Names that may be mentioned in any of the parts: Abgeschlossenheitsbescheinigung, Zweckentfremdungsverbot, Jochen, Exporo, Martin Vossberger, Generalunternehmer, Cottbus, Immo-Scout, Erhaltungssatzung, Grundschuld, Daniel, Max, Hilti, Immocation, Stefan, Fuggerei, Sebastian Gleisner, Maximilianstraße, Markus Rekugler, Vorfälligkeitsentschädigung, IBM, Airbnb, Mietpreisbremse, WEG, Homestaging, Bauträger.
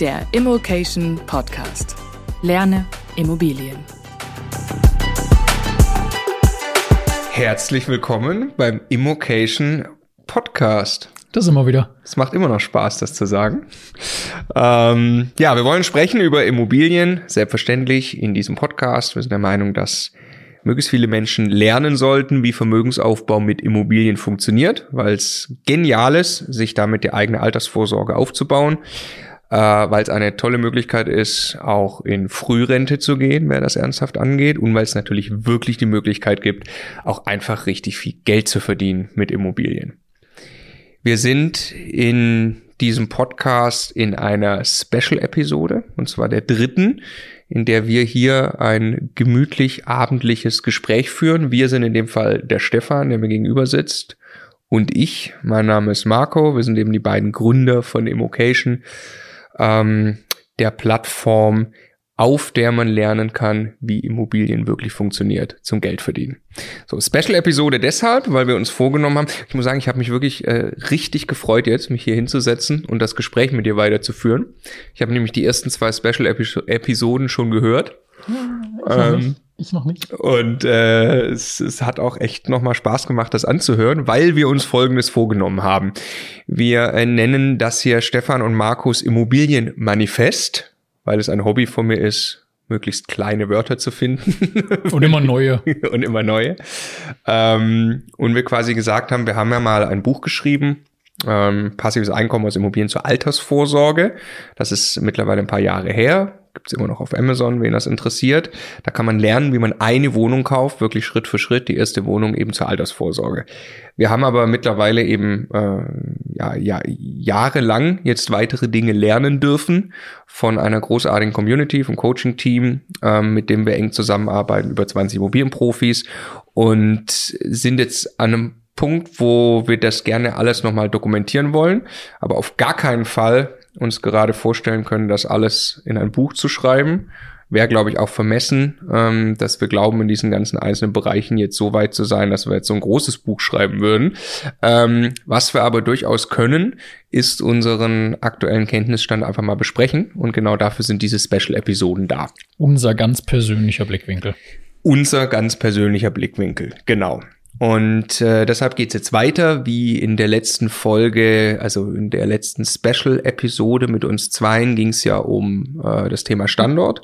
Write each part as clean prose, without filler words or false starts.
der Immocation Podcast. Lerne Immobilien. Herzlich willkommen beim Immocation Podcast. Das ist immer wieder. Es macht immer noch Spaß, das zu sagen. Wir wollen sprechen über Immobilien, selbstverständlich in diesem Podcast. Wir sind der Meinung, dass möglichst viele Menschen lernen sollten, wie Vermögensaufbau mit Immobilien funktioniert, weil es genial ist, sich damit die eigene Altersvorsorge aufzubauen, weil es eine tolle Möglichkeit ist, auch in Frührente zu gehen, wer das ernsthaft angeht, und weil es natürlich wirklich die Möglichkeit gibt, auch einfach richtig viel Geld zu verdienen mit Immobilien. Wir sind in diesem Podcast in einer Special-Episode, und zwar der 3., in der wir hier ein gemütlich-abendliches Gespräch führen. Wir sind in dem Fall der Stefan, der mir gegenüber sitzt, und ich. Mein Name ist Marco. Wir sind eben die beiden Gründer von Immocation, der Plattform, auf der man lernen kann, wie Immobilien wirklich funktioniert zum Geld verdienen. So, Special-Episode deshalb, weil wir uns vorgenommen haben, ich muss sagen, ich habe mich wirklich richtig gefreut jetzt, mich hier hinzusetzen und das Gespräch mit dir weiterzuführen. Ich habe nämlich die ersten 2 Special-Episoden schon gehört. Ich noch nicht. Und es hat auch echt nochmal Spaß gemacht, das anzuhören, weil wir uns Folgendes vorgenommen haben. Wir nennen das hier Stefan und Markus Immobilienmanifest, weil es ein Hobby von mir ist, möglichst kleine Wörter zu finden. Und immer neue. Und wir quasi gesagt haben, wir haben ja mal ein Buch geschrieben, Passives Einkommen aus Immobilien zur Altersvorsorge. Das ist mittlerweile ein paar Jahre her. Gibt's immer noch auf Amazon, wen das interessiert. Da kann man lernen, wie man eine Wohnung kauft, wirklich Schritt für Schritt, die erste Wohnung eben zur Altersvorsorge. Wir haben aber mittlerweile eben jahrelang jetzt weitere Dinge lernen dürfen von einer großartigen Community, vom Coaching-Team, mit dem wir eng zusammenarbeiten, über 20 Immobilienprofis, und sind jetzt an einem Punkt, wo wir das gerne alles nochmal dokumentieren wollen, aber auf gar keinen Fall uns gerade vorstellen können, das alles in ein Buch zu schreiben. Wäre, glaube ich, auch vermessen, dass wir glauben, in diesen ganzen einzelnen Bereichen jetzt so weit zu sein, dass wir jetzt so ein großes Buch schreiben würden. Was wir aber durchaus können, ist unseren aktuellen Kenntnisstand einfach mal besprechen. Und genau dafür sind diese Special-Episoden da. Unser ganz persönlicher Blickwinkel, genau. Und deshalb geht's jetzt weiter, wie in der letzten Folge, also in der letzten Special-Episode mit uns zweien, ging's ja um das Thema Standort.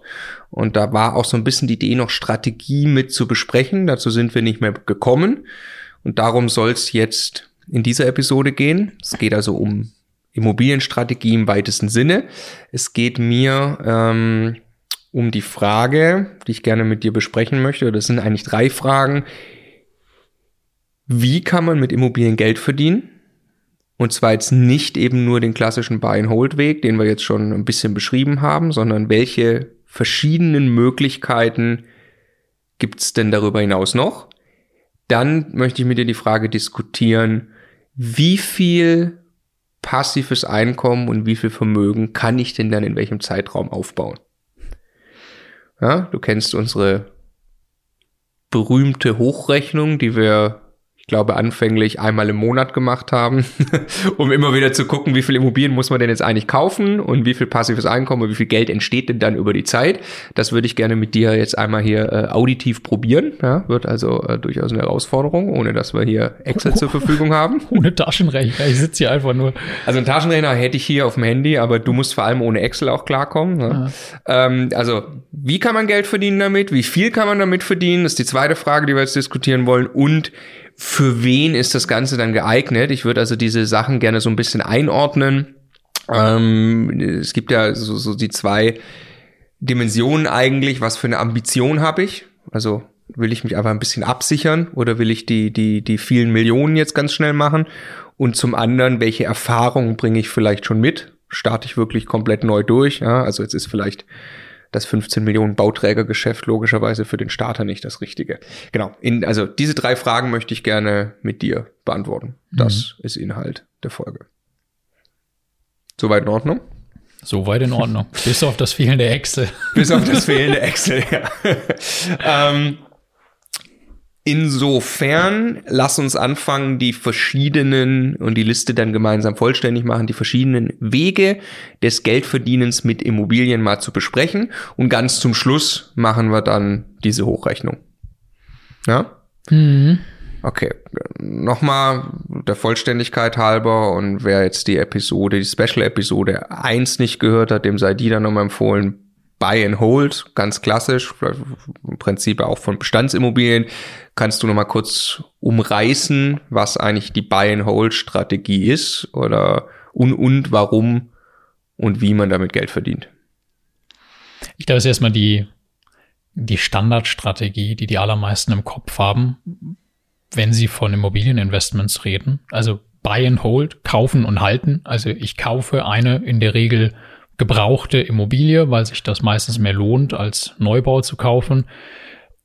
Und da war auch so ein bisschen die Idee, noch Strategie mit zu besprechen. Dazu sind wir nicht mehr gekommen. Und darum soll's jetzt in dieser Episode gehen. Es geht also um Immobilienstrategie im weitesten Sinne. Es geht mir um die Frage, die ich gerne mit dir besprechen möchte. Das sind eigentlich 3 Fragen. Wie kann man mit Immobilien Geld verdienen? Und zwar jetzt nicht eben nur den klassischen Buy-and-Hold-Weg, den wir jetzt schon ein bisschen beschrieben haben, sondern welche verschiedenen Möglichkeiten gibt es denn darüber hinaus noch? Dann möchte ich mit dir die Frage diskutieren, wie viel passives Einkommen und wie viel Vermögen kann ich denn dann in welchem Zeitraum aufbauen? Ja, du kennst unsere berühmte Hochrechnung, die wir, ich glaube, anfänglich einmal im Monat gemacht haben, um immer wieder zu gucken, wie viel Immobilien muss man denn jetzt eigentlich kaufen und wie viel passives Einkommen, wie viel Geld entsteht denn dann über die Zeit. Das würde ich gerne mit dir jetzt einmal hier auditiv probieren. Ja, wird also durchaus eine Herausforderung, ohne dass wir hier Excel zur Verfügung haben. Ohne Taschenrechner, ich sitze hier einfach nur. Also einen Taschenrechner hätte ich hier auf dem Handy, aber du musst vor allem ohne Excel auch klarkommen. Ne? Ah. Also wie kann man Geld verdienen damit? Wie viel kann man damit verdienen? Das ist die zweite Frage, die wir jetzt diskutieren wollen. Und für wen ist das Ganze dann geeignet? Ich würde also diese Sachen gerne so ein bisschen einordnen. Es gibt ja so die 2 Dimensionen eigentlich. Was für eine Ambition habe ich? Also will ich mich einfach ein bisschen absichern oder will ich die vielen Millionen jetzt ganz schnell machen? Und zum anderen, welche Erfahrungen bringe ich vielleicht schon mit? Starte ich wirklich komplett neu durch? Ja, also jetzt ist vielleicht das 15 Millionen Bauträgergeschäft logischerweise für den Starter nicht das Richtige. Genau, also diese 3 Fragen möchte ich gerne mit dir beantworten. Das ist Inhalt der Folge. Soweit in Ordnung? Soweit in Ordnung. Bis auf das fehlende Excel. Bis auf das fehlende Excel, ja. Insofern, lass uns anfangen, die verschiedenen, und die Liste dann gemeinsam vollständig machen, die verschiedenen Wege des Geldverdienens mit Immobilien mal zu besprechen. Und ganz zum Schluss machen wir dann diese Hochrechnung. Ja? Mhm. Okay, nochmal der Vollständigkeit halber, und wer jetzt die Episode, die Special-Episode 1 nicht gehört hat, dem sei die dann nochmal empfohlen. Buy and Hold, ganz klassisch, im Prinzip auch von Bestandsimmobilien. Kannst du nochmal kurz umreißen, was eigentlich die Buy and Hold-Strategie ist oder und warum und wie man damit Geld verdient? Ich glaube, es ist erstmal die Standardstrategie, die allermeisten im Kopf haben, wenn sie von Immobilieninvestments reden, also Buy and Hold, kaufen und halten. Also ich kaufe eine in der Regel gebrauchte Immobilie, weil sich das meistens mehr lohnt, als Neubau zu kaufen,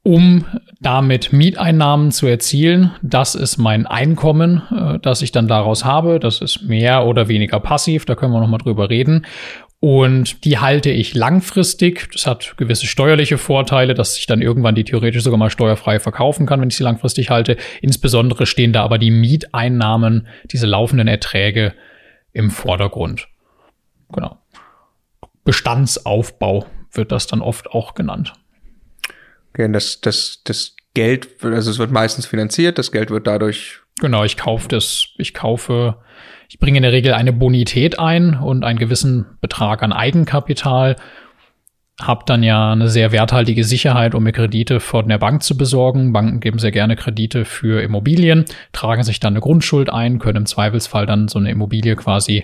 um damit Mieteinnahmen zu erzielen. Das ist mein Einkommen, das ich dann daraus habe. Das ist mehr oder weniger passiv, da können wir nochmal drüber reden. Und die halte ich langfristig. Das hat gewisse steuerliche Vorteile, dass ich dann irgendwann die theoretisch sogar mal steuerfrei verkaufen kann, wenn ich sie langfristig halte. Insbesondere stehen da aber die Mieteinnahmen, diese laufenden Erträge im Vordergrund. Genau. Bestandsaufbau wird das dann oft auch genannt. Okay, das Geld, also es wird meistens finanziert, das Geld wird dadurch... Genau, ich bringe in der Regel eine Bonität ein und einen gewissen Betrag an Eigenkapital, habe dann ja eine sehr werthaltige Sicherheit, um mir Kredite von der Bank zu besorgen. Banken geben sehr gerne Kredite für Immobilien, tragen sich dann eine Grundschuld ein, können im Zweifelsfall dann so eine Immobilie quasi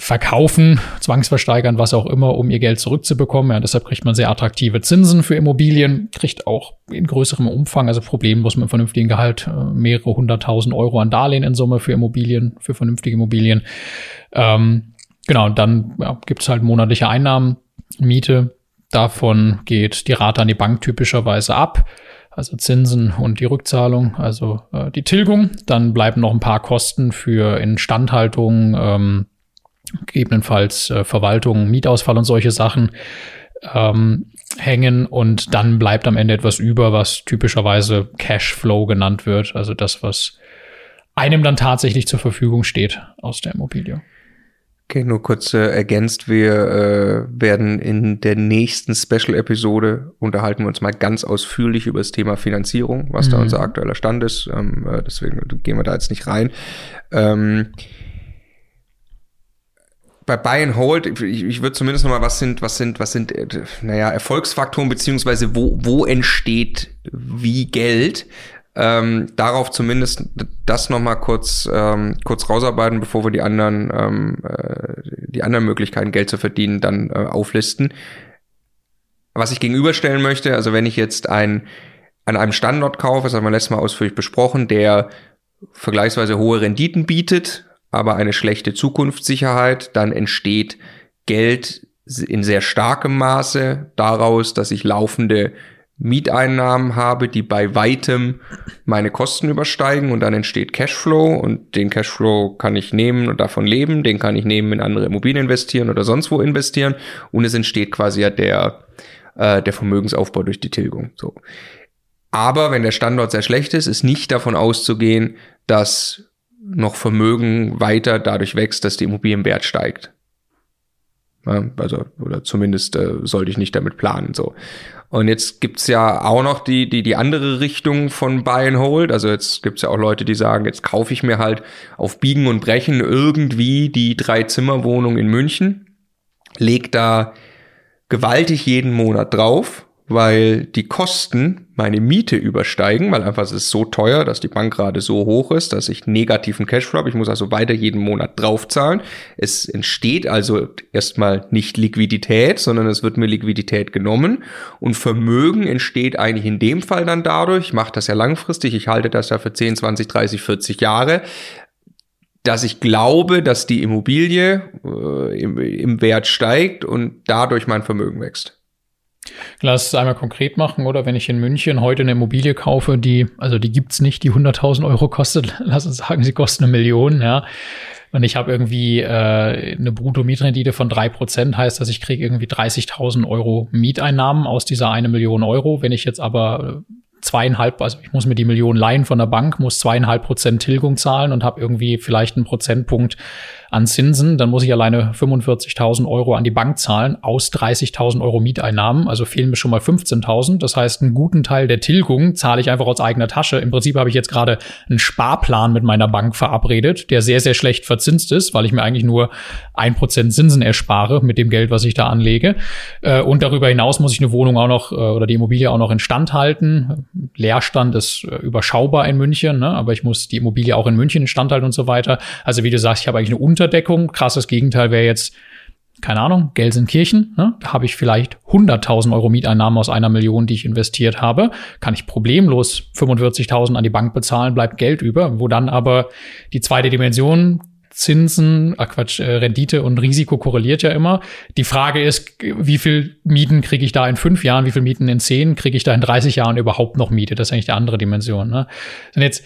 verkaufen, zwangsversteigern, was auch immer, um ihr Geld zurückzubekommen. Ja, deshalb kriegt man sehr attraktive Zinsen für Immobilien, kriegt auch in größerem Umfang, also problemlos mit einem vernünftigen Gehalt, mehrere 100.000 Euro an Darlehen in Summe für Immobilien, für vernünftige Immobilien. Genau, und dann gibt es halt monatliche Einnahmen, Miete. Davon geht die Rate an die Bank typischerweise ab. Also Zinsen und die Rückzahlung, also die Tilgung. Dann bleiben noch ein paar Kosten für Instandhaltung, gegebenenfalls Verwaltung, Mietausfall und solche Sachen hängen, und dann bleibt am Ende etwas über, was typischerweise Cashflow genannt wird, also das, was einem dann tatsächlich zur Verfügung steht aus der Immobilie. Okay, nur kurz ergänzt, wir werden in der nächsten Special-Episode unterhalten wir uns mal ganz ausführlich über das Thema Finanzierung, was da unser aktueller Stand ist, deswegen gehen wir da jetzt nicht rein. Bei Buy and Hold, ich würde zumindest nochmal, was sind, Erfolgsfaktoren, beziehungsweise wo entsteht wie Geld, darauf zumindest das nochmal kurz rausarbeiten, bevor wir die anderen Möglichkeiten, Geld zu verdienen, dann auflisten. Was ich gegenüberstellen möchte, also wenn ich jetzt an einem Standort kaufe, das haben wir letztes Mal ausführlich besprochen, der vergleichsweise hohe Renditen bietet, aber eine schlechte Zukunftssicherheit, dann entsteht Geld in sehr starkem Maße daraus, dass ich laufende Mieteinnahmen habe, die bei weitem meine Kosten übersteigen, und dann entsteht Cashflow, und den Cashflow kann ich nehmen und davon leben, den kann ich nehmen, in andere Immobilien investieren oder sonst wo investieren, und es entsteht quasi ja der Vermögensaufbau durch die Tilgung. So. Aber wenn der Standort sehr schlecht ist, ist nicht davon auszugehen, dass noch Vermögen weiter dadurch wächst, dass die Immobilienwert steigt. Ja, also, oder zumindest sollte ich nicht damit planen. So. Und jetzt gibt's ja auch noch die andere Richtung von Buy and Hold. Also jetzt gibt's ja auch Leute, die sagen, jetzt kaufe ich mir halt auf Biegen und Brechen irgendwie die 3-Zimmer-Wohnung in München, leg da gewaltig jeden Monat drauf, weil die Kosten meine Miete übersteigen, weil einfach es ist so teuer, dass die Bankrate so hoch ist, dass ich negativen Cashflow habe. Ich muss also weiter jeden Monat draufzahlen. Es entsteht also erstmal nicht Liquidität, sondern es wird mir Liquidität genommen. Und Vermögen entsteht eigentlich in dem Fall dann dadurch, ich mache das ja langfristig, ich halte das ja für 10, 20, 30, 40 Jahre, dass ich glaube, dass die Immobilie im Wert steigt und dadurch mein Vermögen wächst. Lass es einmal konkret machen, oder? Wenn ich in München heute eine Immobilie kaufe, die gibt's nicht, die 100.000 Euro kostet, lass uns sagen, sie kostet 1 Million, ja. Und ich habe irgendwie eine Brutto-Mietrendite von 3%, heißt das, ich kriege irgendwie 30.000 Euro Mieteinnahmen aus dieser 1 Million Euro. Wenn ich jetzt aber zweieinhalb, also ich muss mir die Million leihen von der Bank, muss 2,5% Tilgung zahlen und habe irgendwie vielleicht einen Prozentpunkt an Zinsen, dann muss ich alleine 45.000 Euro an die Bank zahlen aus 30.000 Euro Mieteinnahmen, also fehlen mir schon mal 15.000. Das heißt, einen guten Teil der Tilgung zahle ich einfach aus eigener Tasche. Im Prinzip habe ich jetzt gerade einen Sparplan mit meiner Bank verabredet, der sehr, sehr schlecht verzinst ist, weil ich mir eigentlich nur 1% Zinsen erspare mit dem Geld, was ich da anlege. Und darüber hinaus muss ich eine Wohnung auch noch oder die Immobilie auch noch instand halten. Leerstand ist überschaubar in München, ne? Aber ich muss die Immobilie auch in München instand halten und so weiter. Also wie du sagst, ich habe eigentlich eine Unterdeckung. Krasses Gegenteil wäre jetzt, keine Ahnung, Gelsenkirchen. Ne? Da habe ich vielleicht 100.000 Euro Mieteinnahmen aus 1 Million, die ich investiert habe. Kann ich problemlos 45.000 an die Bank bezahlen, bleibt Geld über. Wo dann aber die zweite Dimension, Zinsen, Rendite und Risiko korreliert ja immer. Die Frage ist, wie viel Mieten kriege ich da in 5 Jahren, wie viel Mieten in 10, kriege ich da in 30 Jahren überhaupt noch Miete? Das ist eigentlich die andere Dimension. Ne? Und jetzt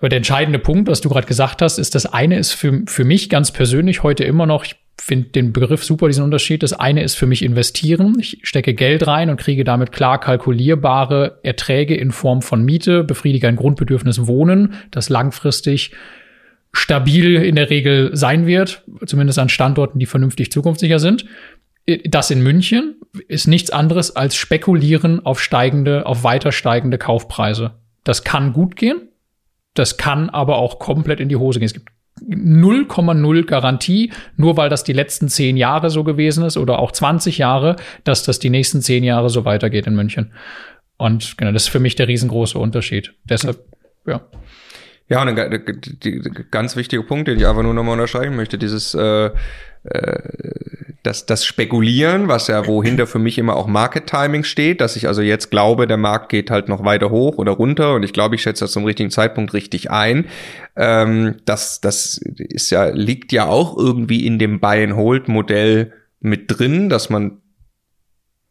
aber der entscheidende Punkt, was du gerade gesagt hast, ist, das eine ist für mich ganz persönlich heute immer noch, ich finde den Begriff super, diesen Unterschied, das eine ist für mich investieren. Ich stecke Geld rein und kriege damit klar kalkulierbare Erträge in Form von Miete, befriedige ein Grundbedürfnis Wohnen, das langfristig stabil in der Regel sein wird, zumindest an Standorten, die vernünftig zukunftssicher sind. Das in München ist nichts anderes als spekulieren auf weiter steigende Kaufpreise. Das kann gut gehen, das kann aber auch komplett in die Hose gehen. Es gibt 0,0 Garantie, nur weil das die letzten 10 Jahre so gewesen ist oder auch 20 Jahre, dass das die nächsten 10 Jahre so weitergeht in München. Und genau, das ist für mich der riesengroße Unterschied. Deshalb, ja. Ja, und ein ganz wichtiger Punkt, den ich einfach nur nochmal unterstreichen möchte, dieses das Spekulieren, was ja wohinter für mich immer auch Market Timing steht, dass ich also jetzt glaube, der Markt geht halt noch weiter hoch oder runter und ich glaube, ich schätze das zum richtigen Zeitpunkt richtig ein. Das ist ja, liegt ja auch irgendwie in dem Buy-and-Hold-Modell mit drin, dass man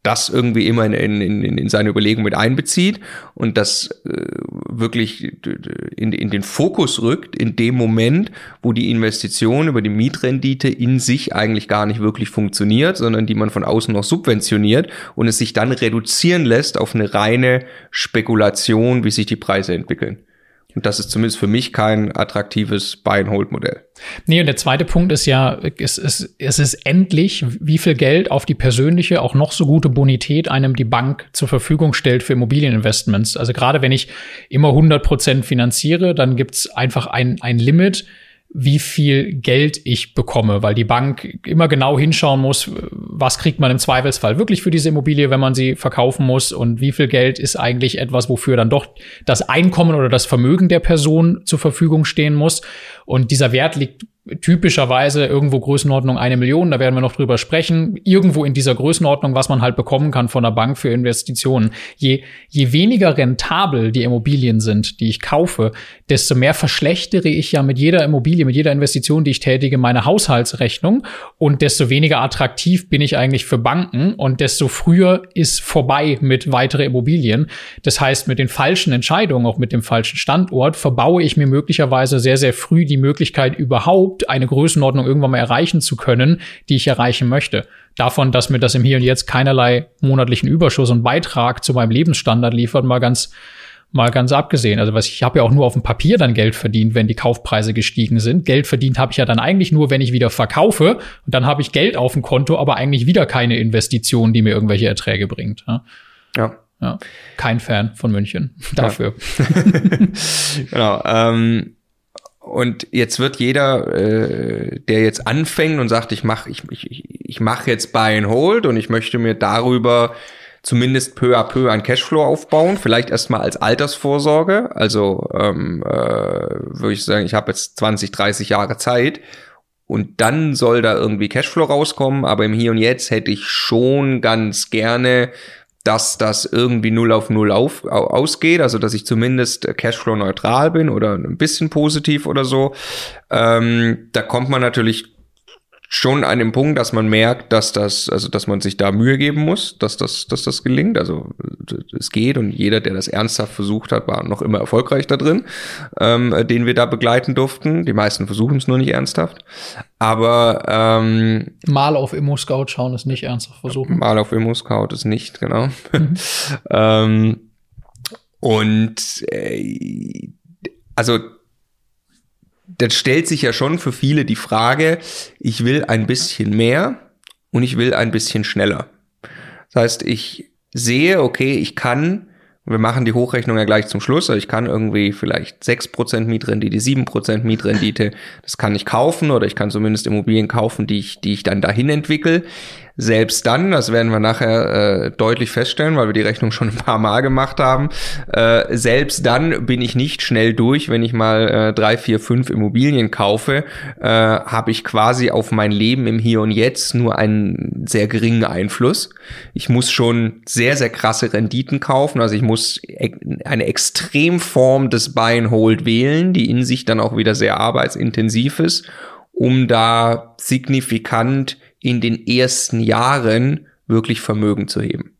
das irgendwie immer in seine Überlegung mit einbezieht und das wirklich in den Fokus rückt, in dem Moment, wo die Investition über die Mietrendite in sich eigentlich gar nicht wirklich funktioniert, sondern die man von außen noch subventioniert und es sich dann reduzieren lässt auf eine reine Spekulation, wie sich die Preise entwickeln. Und das ist zumindest für mich kein attraktives Buy-and-Hold-Modell. Nee, und der zweite Punkt ist ja, es ist endlich, wie viel Geld auf die persönliche, auch noch so gute Bonität einem die Bank zur Verfügung stellt für Immobilieninvestments. Also gerade wenn ich immer 100% finanziere, dann gibt's einfach ein Limit, wie viel Geld ich bekomme, weil die Bank immer genau hinschauen muss, was kriegt man im Zweifelsfall wirklich für diese Immobilie, wenn man sie verkaufen muss und wie viel Geld ist eigentlich etwas, wofür dann doch das Einkommen oder das Vermögen der Person zur Verfügung stehen muss. Und dieser Wert liegt typischerweise irgendwo Größenordnung 1 Million, da werden wir noch drüber sprechen, irgendwo in dieser Größenordnung, was man halt bekommen kann von der Bank für Investitionen. Je weniger rentabel die Immobilien sind, die ich kaufe, desto mehr verschlechtere ich ja mit jeder Immobilie, mit jeder Investition, die ich tätige, meine Haushaltsrechnung und desto weniger attraktiv bin ich eigentlich für Banken und desto früher ist vorbei mit weitere Immobilien. Das heißt, mit den falschen Entscheidungen, auch mit dem falschen Standort, verbaue ich mir möglicherweise sehr, sehr früh die Möglichkeit überhaupt, eine Größenordnung irgendwann mal erreichen zu können, die ich erreichen möchte. Davon, dass mir das im Hier und Jetzt keinerlei monatlichen Überschuss und Beitrag zu meinem Lebensstandard liefert, mal ganz abgesehen. Also ich habe ja auch nur auf dem Papier dann Geld verdient, wenn die Kaufpreise gestiegen sind. Geld verdient habe ich ja dann eigentlich nur, wenn ich wieder verkaufe. Und dann habe ich Geld auf dem Konto, aber eigentlich wieder keine Investition, die mir irgendwelche Erträge bringt. Ja. Kein Fan von München dafür. Ja. Genau. Und jetzt wird jeder, der jetzt anfängt und sagt, ich mache jetzt Buy and Hold und ich möchte mir darüber zumindest peu à peu einen Cashflow aufbauen, vielleicht erstmal als Altersvorsorge. Also würde ich sagen, ich habe jetzt 20, 30 Jahre Zeit und dann soll da irgendwie Cashflow rauskommen. Aber im Hier und Jetzt hätte ich schon ganz gerne, dass das irgendwie 0 auf 0 ausgeht, also dass ich zumindest Cashflow-neutral bin oder ein bisschen positiv oder so. Da kommt man natürlich schon an den Punkt, dass man merkt, dass man sich da Mühe geben muss, dass das gelingt. Also es geht und jeder, der das ernsthaft versucht hat, war noch immer erfolgreich da drin, den wir da begleiten durften. Die meisten versuchen es nur nicht ernsthaft. Aber mal auf Immo-Scout schauen ist nicht ernsthaft versuchen. Mal auf Immo-Scout ist nicht, genau. Mhm. Und also das stellt sich ja schon für viele die Frage, ich will ein bisschen mehr und ich will ein bisschen schneller. Das heißt, ich sehe, okay, ich kann, wir machen die Hochrechnung ja gleich zum Schluss, also ich kann irgendwie vielleicht 6% Mietrendite, 7% Mietrendite, das kann ich kaufen oder ich kann zumindest Immobilien kaufen, die ich dann dahin entwickle. Selbst dann, das werden wir nachher deutlich feststellen, weil wir die Rechnung schon ein paar Mal gemacht haben, selbst dann bin ich nicht schnell durch, wenn ich mal 3, 4, 5 Immobilien kaufe, habe ich quasi auf mein Leben im Hier und Jetzt nur einen sehr geringen Einfluss. Ich muss schon sehr, sehr krasse Renditen kaufen, also ich muss eine Extremform des Buy and Hold wählen, die in sich dann auch wieder sehr arbeitsintensiv ist, um da signifikant in den ersten Jahren wirklich Vermögen zu heben.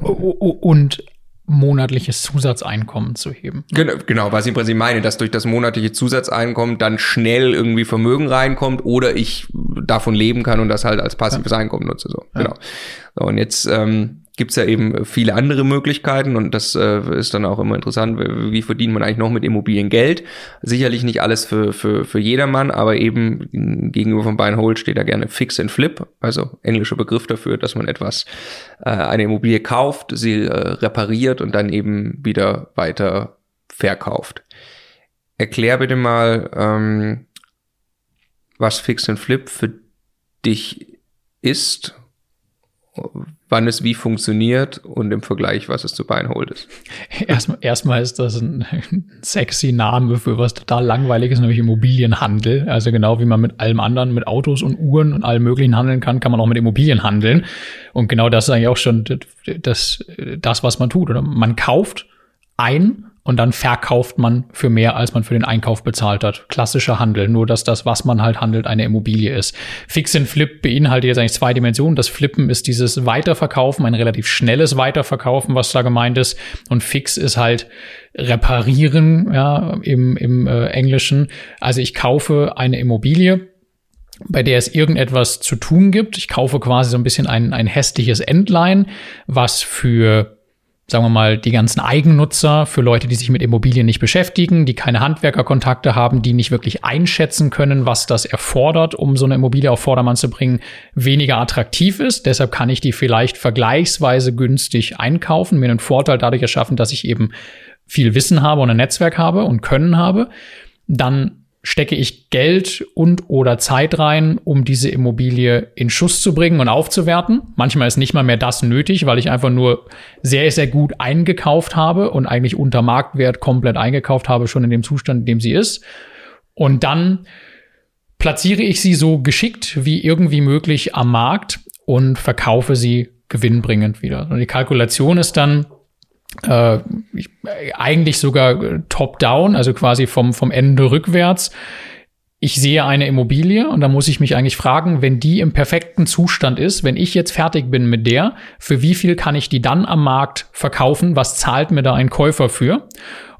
Und monatliches Zusatzeinkommen zu heben. Genau, was ich im Prinzip meine, dass durch das monatliche Zusatzeinkommen dann schnell irgendwie Vermögen reinkommt oder ich davon leben kann und das halt als passives Einkommen nutze. So. Ja. Genau. So, und jetzt gibt es ja eben viele andere Möglichkeiten und das ist dann auch immer interessant, wie verdient man eigentlich noch mit Immobilien Geld? Sicherlich nicht alles für jedermann, aber eben gegenüber von Buy and Hold steht da gerne Fix and Flip, also englischer Begriff dafür, dass man etwas, eine Immobilie kauft, sie repariert und dann eben wieder weiter verkauft. Erklär bitte mal, was Fix and Flip für dich ist, wann es wie funktioniert und im Vergleich, was es zu Buy and Hold ist. Erstmal ist das ein sexy Name für was total Langweiliges, nämlich Immobilienhandel. Also genau wie man mit allem anderen, mit Autos und Uhren und allem Möglichen handeln kann, kann man auch mit Immobilien handeln. Und genau das ist eigentlich auch schon das was man tut. Oder man kauft ein und dann verkauft man für mehr, als man für den Einkauf bezahlt hat. Klassischer Handel, nur dass das, was man halt handelt, eine Immobilie ist. Fix and Flip beinhaltet jetzt eigentlich zwei Dimensionen. Das Flippen ist dieses Weiterverkaufen, ein relativ schnelles Weiterverkaufen, was da gemeint ist. Und Fix ist halt reparieren, ja, im Englischen. Also ich kaufe eine Immobilie, bei der es irgendetwas zu tun gibt. Ich kaufe quasi so ein bisschen ein hässliches Entlein, was für, sagen wir mal, die ganzen Eigennutzer, für Leute, die sich mit Immobilien nicht beschäftigen, die keine Handwerkerkontakte haben, die nicht wirklich einschätzen können, was das erfordert, um so eine Immobilie auf Vordermann zu bringen, weniger attraktiv ist. Deshalb kann ich die vielleicht vergleichsweise günstig einkaufen, mir einen Vorteil dadurch erschaffen, dass ich eben viel Wissen habe und ein Netzwerk habe und Können habe. Dann stecke ich Geld und oder Zeit rein, um diese Immobilie in Schuss zu bringen und aufzuwerten. Manchmal ist nicht mal mehr das nötig, weil ich einfach nur sehr, sehr gut eingekauft habe und eigentlich unter Marktwert komplett eingekauft habe, schon in dem Zustand, in dem sie ist. Und dann platziere ich sie so geschickt wie irgendwie möglich am Markt und verkaufe sie gewinnbringend wieder. Und die Kalkulation ist dann eigentlich sogar top-down, also quasi vom Ende rückwärts. Ich sehe eine Immobilie und da muss ich mich eigentlich fragen, wenn die im perfekten Zustand ist, wenn ich jetzt fertig bin mit der, für wie viel kann ich die dann am Markt verkaufen? Was zahlt mir da ein Käufer für?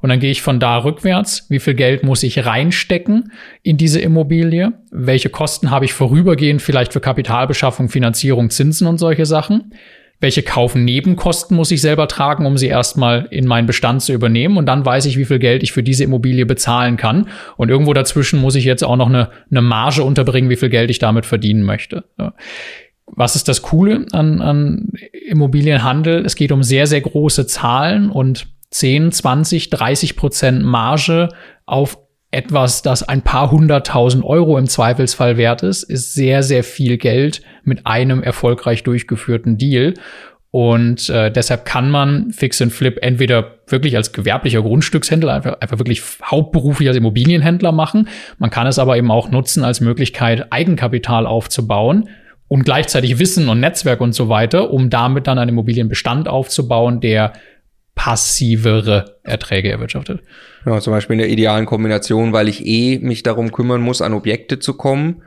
Und dann gehe ich von da rückwärts. Wie viel Geld muss ich reinstecken in diese Immobilie? Welche Kosten habe ich vorübergehend vielleicht für Kapitalbeschaffung, Finanzierung, Zinsen und solche Sachen? Welche Kaufnebenkosten muss ich selber tragen, um sie erstmal in meinen Bestand zu übernehmen? Und dann weiß ich, wie viel Geld ich für diese Immobilie bezahlen kann. Und irgendwo dazwischen muss ich jetzt auch noch eine Marge unterbringen, wie viel Geld ich damit verdienen möchte. Was ist das Coole an Immobilienhandel? Es geht um sehr, sehr große Zahlen und 10, 20, 30% Marge auf etwas, das ein paar 100.000 Euro im Zweifelsfall wert ist sehr, sehr viel Geld mit einem erfolgreich durchgeführten Deal. Und deshalb kann man Fix and Flip entweder wirklich als gewerblicher Grundstückshändler, einfach wirklich hauptberuflich als Immobilienhändler machen. Man kann es aber eben auch nutzen als Möglichkeit, Eigenkapital aufzubauen und gleichzeitig Wissen und Netzwerk und so weiter, um damit dann einen Immobilienbestand aufzubauen, der passivere Erträge erwirtschaftet. Ja, zum Beispiel in der idealen Kombination, weil ich mich darum kümmern muss, an Objekte zu kommen.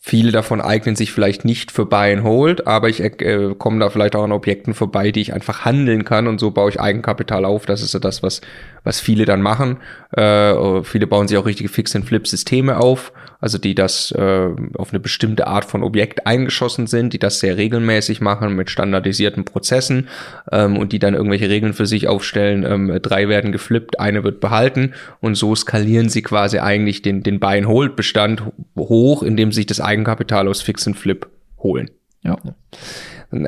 Viele davon eignen sich vielleicht nicht für Buy and Hold, aber ich komme da vielleicht auch an Objekten vorbei, die ich einfach handeln kann und so baue ich Eigenkapital auf. Das ist ja das, was was viele dann machen. Viele bauen sich auch richtige Fix-and-Flip-Systeme auf, also die das auf eine bestimmte Art von Objekt eingeschossen sind, die das sehr regelmäßig machen mit standardisierten Prozessen und die dann irgendwelche Regeln für sich aufstellen. 3 werden geflippt, eine wird behalten und so skalieren sie quasi eigentlich den Buy-and-Hold-Bestand hoch, indem sie sich das Eigenkapital aus Fix-and-Flip holen. Ja. Das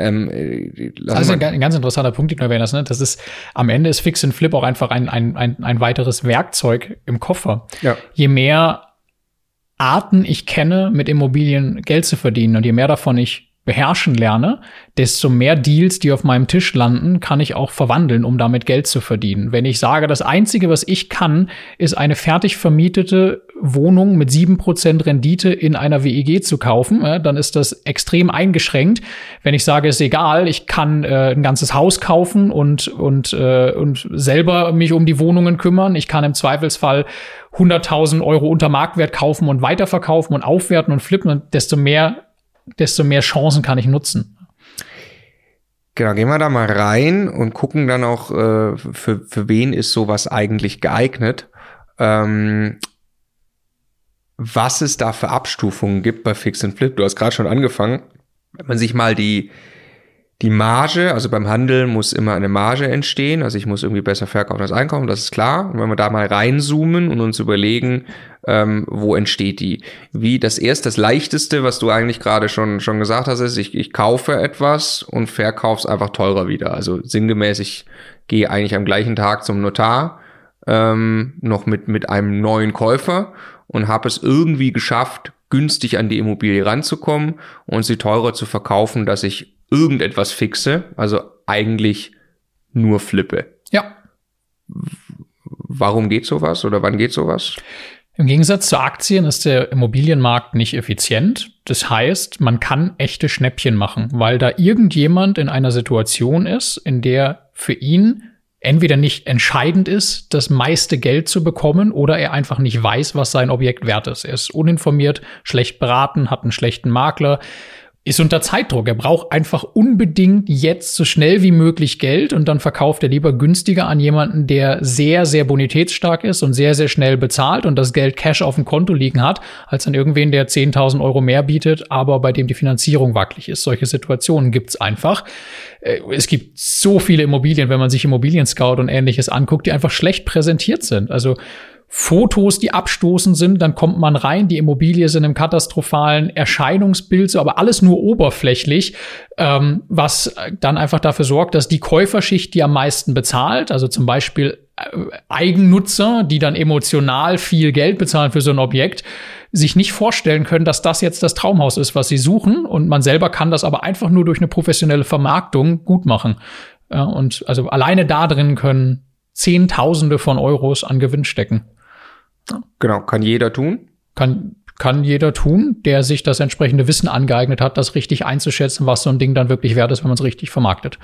ist ein ganz interessanter Punkt, den du erwähnt hast. Ne? Das ist, am Ende ist Fix and Flip auch einfach ein weiteres Werkzeug im Koffer. Ja. Je mehr Arten ich kenne, mit Immobilien Geld zu verdienen und je mehr davon ich beherrschen lerne, desto mehr Deals, die auf meinem Tisch landen, kann ich auch verwandeln, um damit Geld zu verdienen. Wenn ich sage, das Einzige, was ich kann, ist eine fertig vermietete Wohnung mit 7% Rendite in einer WEG zu kaufen, dann ist das extrem eingeschränkt. Wenn ich sage, ist egal, ich kann ein ganzes Haus kaufen und selber mich um die Wohnungen kümmern, ich kann im Zweifelsfall 100.000 Euro unter Marktwert kaufen und weiterverkaufen und aufwerten und flippen, und desto mehr Chancen kann ich nutzen. Genau, gehen wir da mal rein und gucken dann auch, für wen ist sowas eigentlich geeignet. Was es da für Abstufungen gibt bei Fix and Flip. Du hast gerade schon angefangen. Wenn man sich mal die Marge, also beim Handeln muss immer eine Marge entstehen. Also ich muss irgendwie besser verkaufen als einkaufen, das ist klar. Und wenn wir da mal reinzoomen und uns überlegen, wo entsteht die? Wie das Leichteste, was du eigentlich gerade schon gesagt hast, ist, ich kaufe etwas und verkauf's einfach teurer wieder. Also sinngemäß, ich gehe eigentlich am gleichen Tag zum Notar, noch mit einem neuen Käufer und habe es irgendwie geschafft, günstig an die Immobilie ranzukommen und sie teurer zu verkaufen, dass ich irgendetwas fixe, also eigentlich nur flippe. Ja. Warum geht sowas oder wann geht sowas? Im Gegensatz zu Aktien ist der Immobilienmarkt nicht effizient. Das heißt, man kann echte Schnäppchen machen, weil da irgendjemand in einer Situation ist, in der für ihn entweder nicht entscheidend ist, das meiste Geld zu bekommen, oder er einfach nicht weiß, was sein Objekt wert ist. Er ist uninformiert, schlecht beraten, hat einen schlechten Makler, ist unter Zeitdruck. Er braucht einfach unbedingt jetzt so schnell wie möglich Geld und dann verkauft er lieber günstiger an jemanden, der sehr, sehr bonitätsstark ist und sehr, sehr schnell bezahlt und das Geld Cash auf dem Konto liegen hat, als an irgendwen, der 10.000 Euro mehr bietet, aber bei dem die Finanzierung wackelig ist. Solche Situationen gibt's einfach. Es gibt so viele Immobilien, wenn man sich Immobilien-Scout und Ähnliches anguckt, die einfach schlecht präsentiert sind. Also Fotos, die abstoßend sind, dann kommt man rein, die Immobilie ist in einem katastrophalen Erscheinungsbild, so, aber alles nur oberflächlich, was dann einfach dafür sorgt, dass die Käuferschicht, die am meisten bezahlt, also zum Beispiel Eigennutzer, die dann emotional viel Geld bezahlen für so ein Objekt, sich nicht vorstellen können, dass das jetzt das Traumhaus ist, was sie suchen, und man selber kann das aber einfach nur durch eine professionelle Vermarktung gut machen. Ja, und also alleine da drin können Zehntausende von Euros an Gewinn stecken. Ja. Genau, kann jeder tun? Kann jeder tun, der sich das entsprechende Wissen angeeignet hat, das richtig einzuschätzen, was so ein Ding dann wirklich wert ist, wenn man es richtig vermarktet.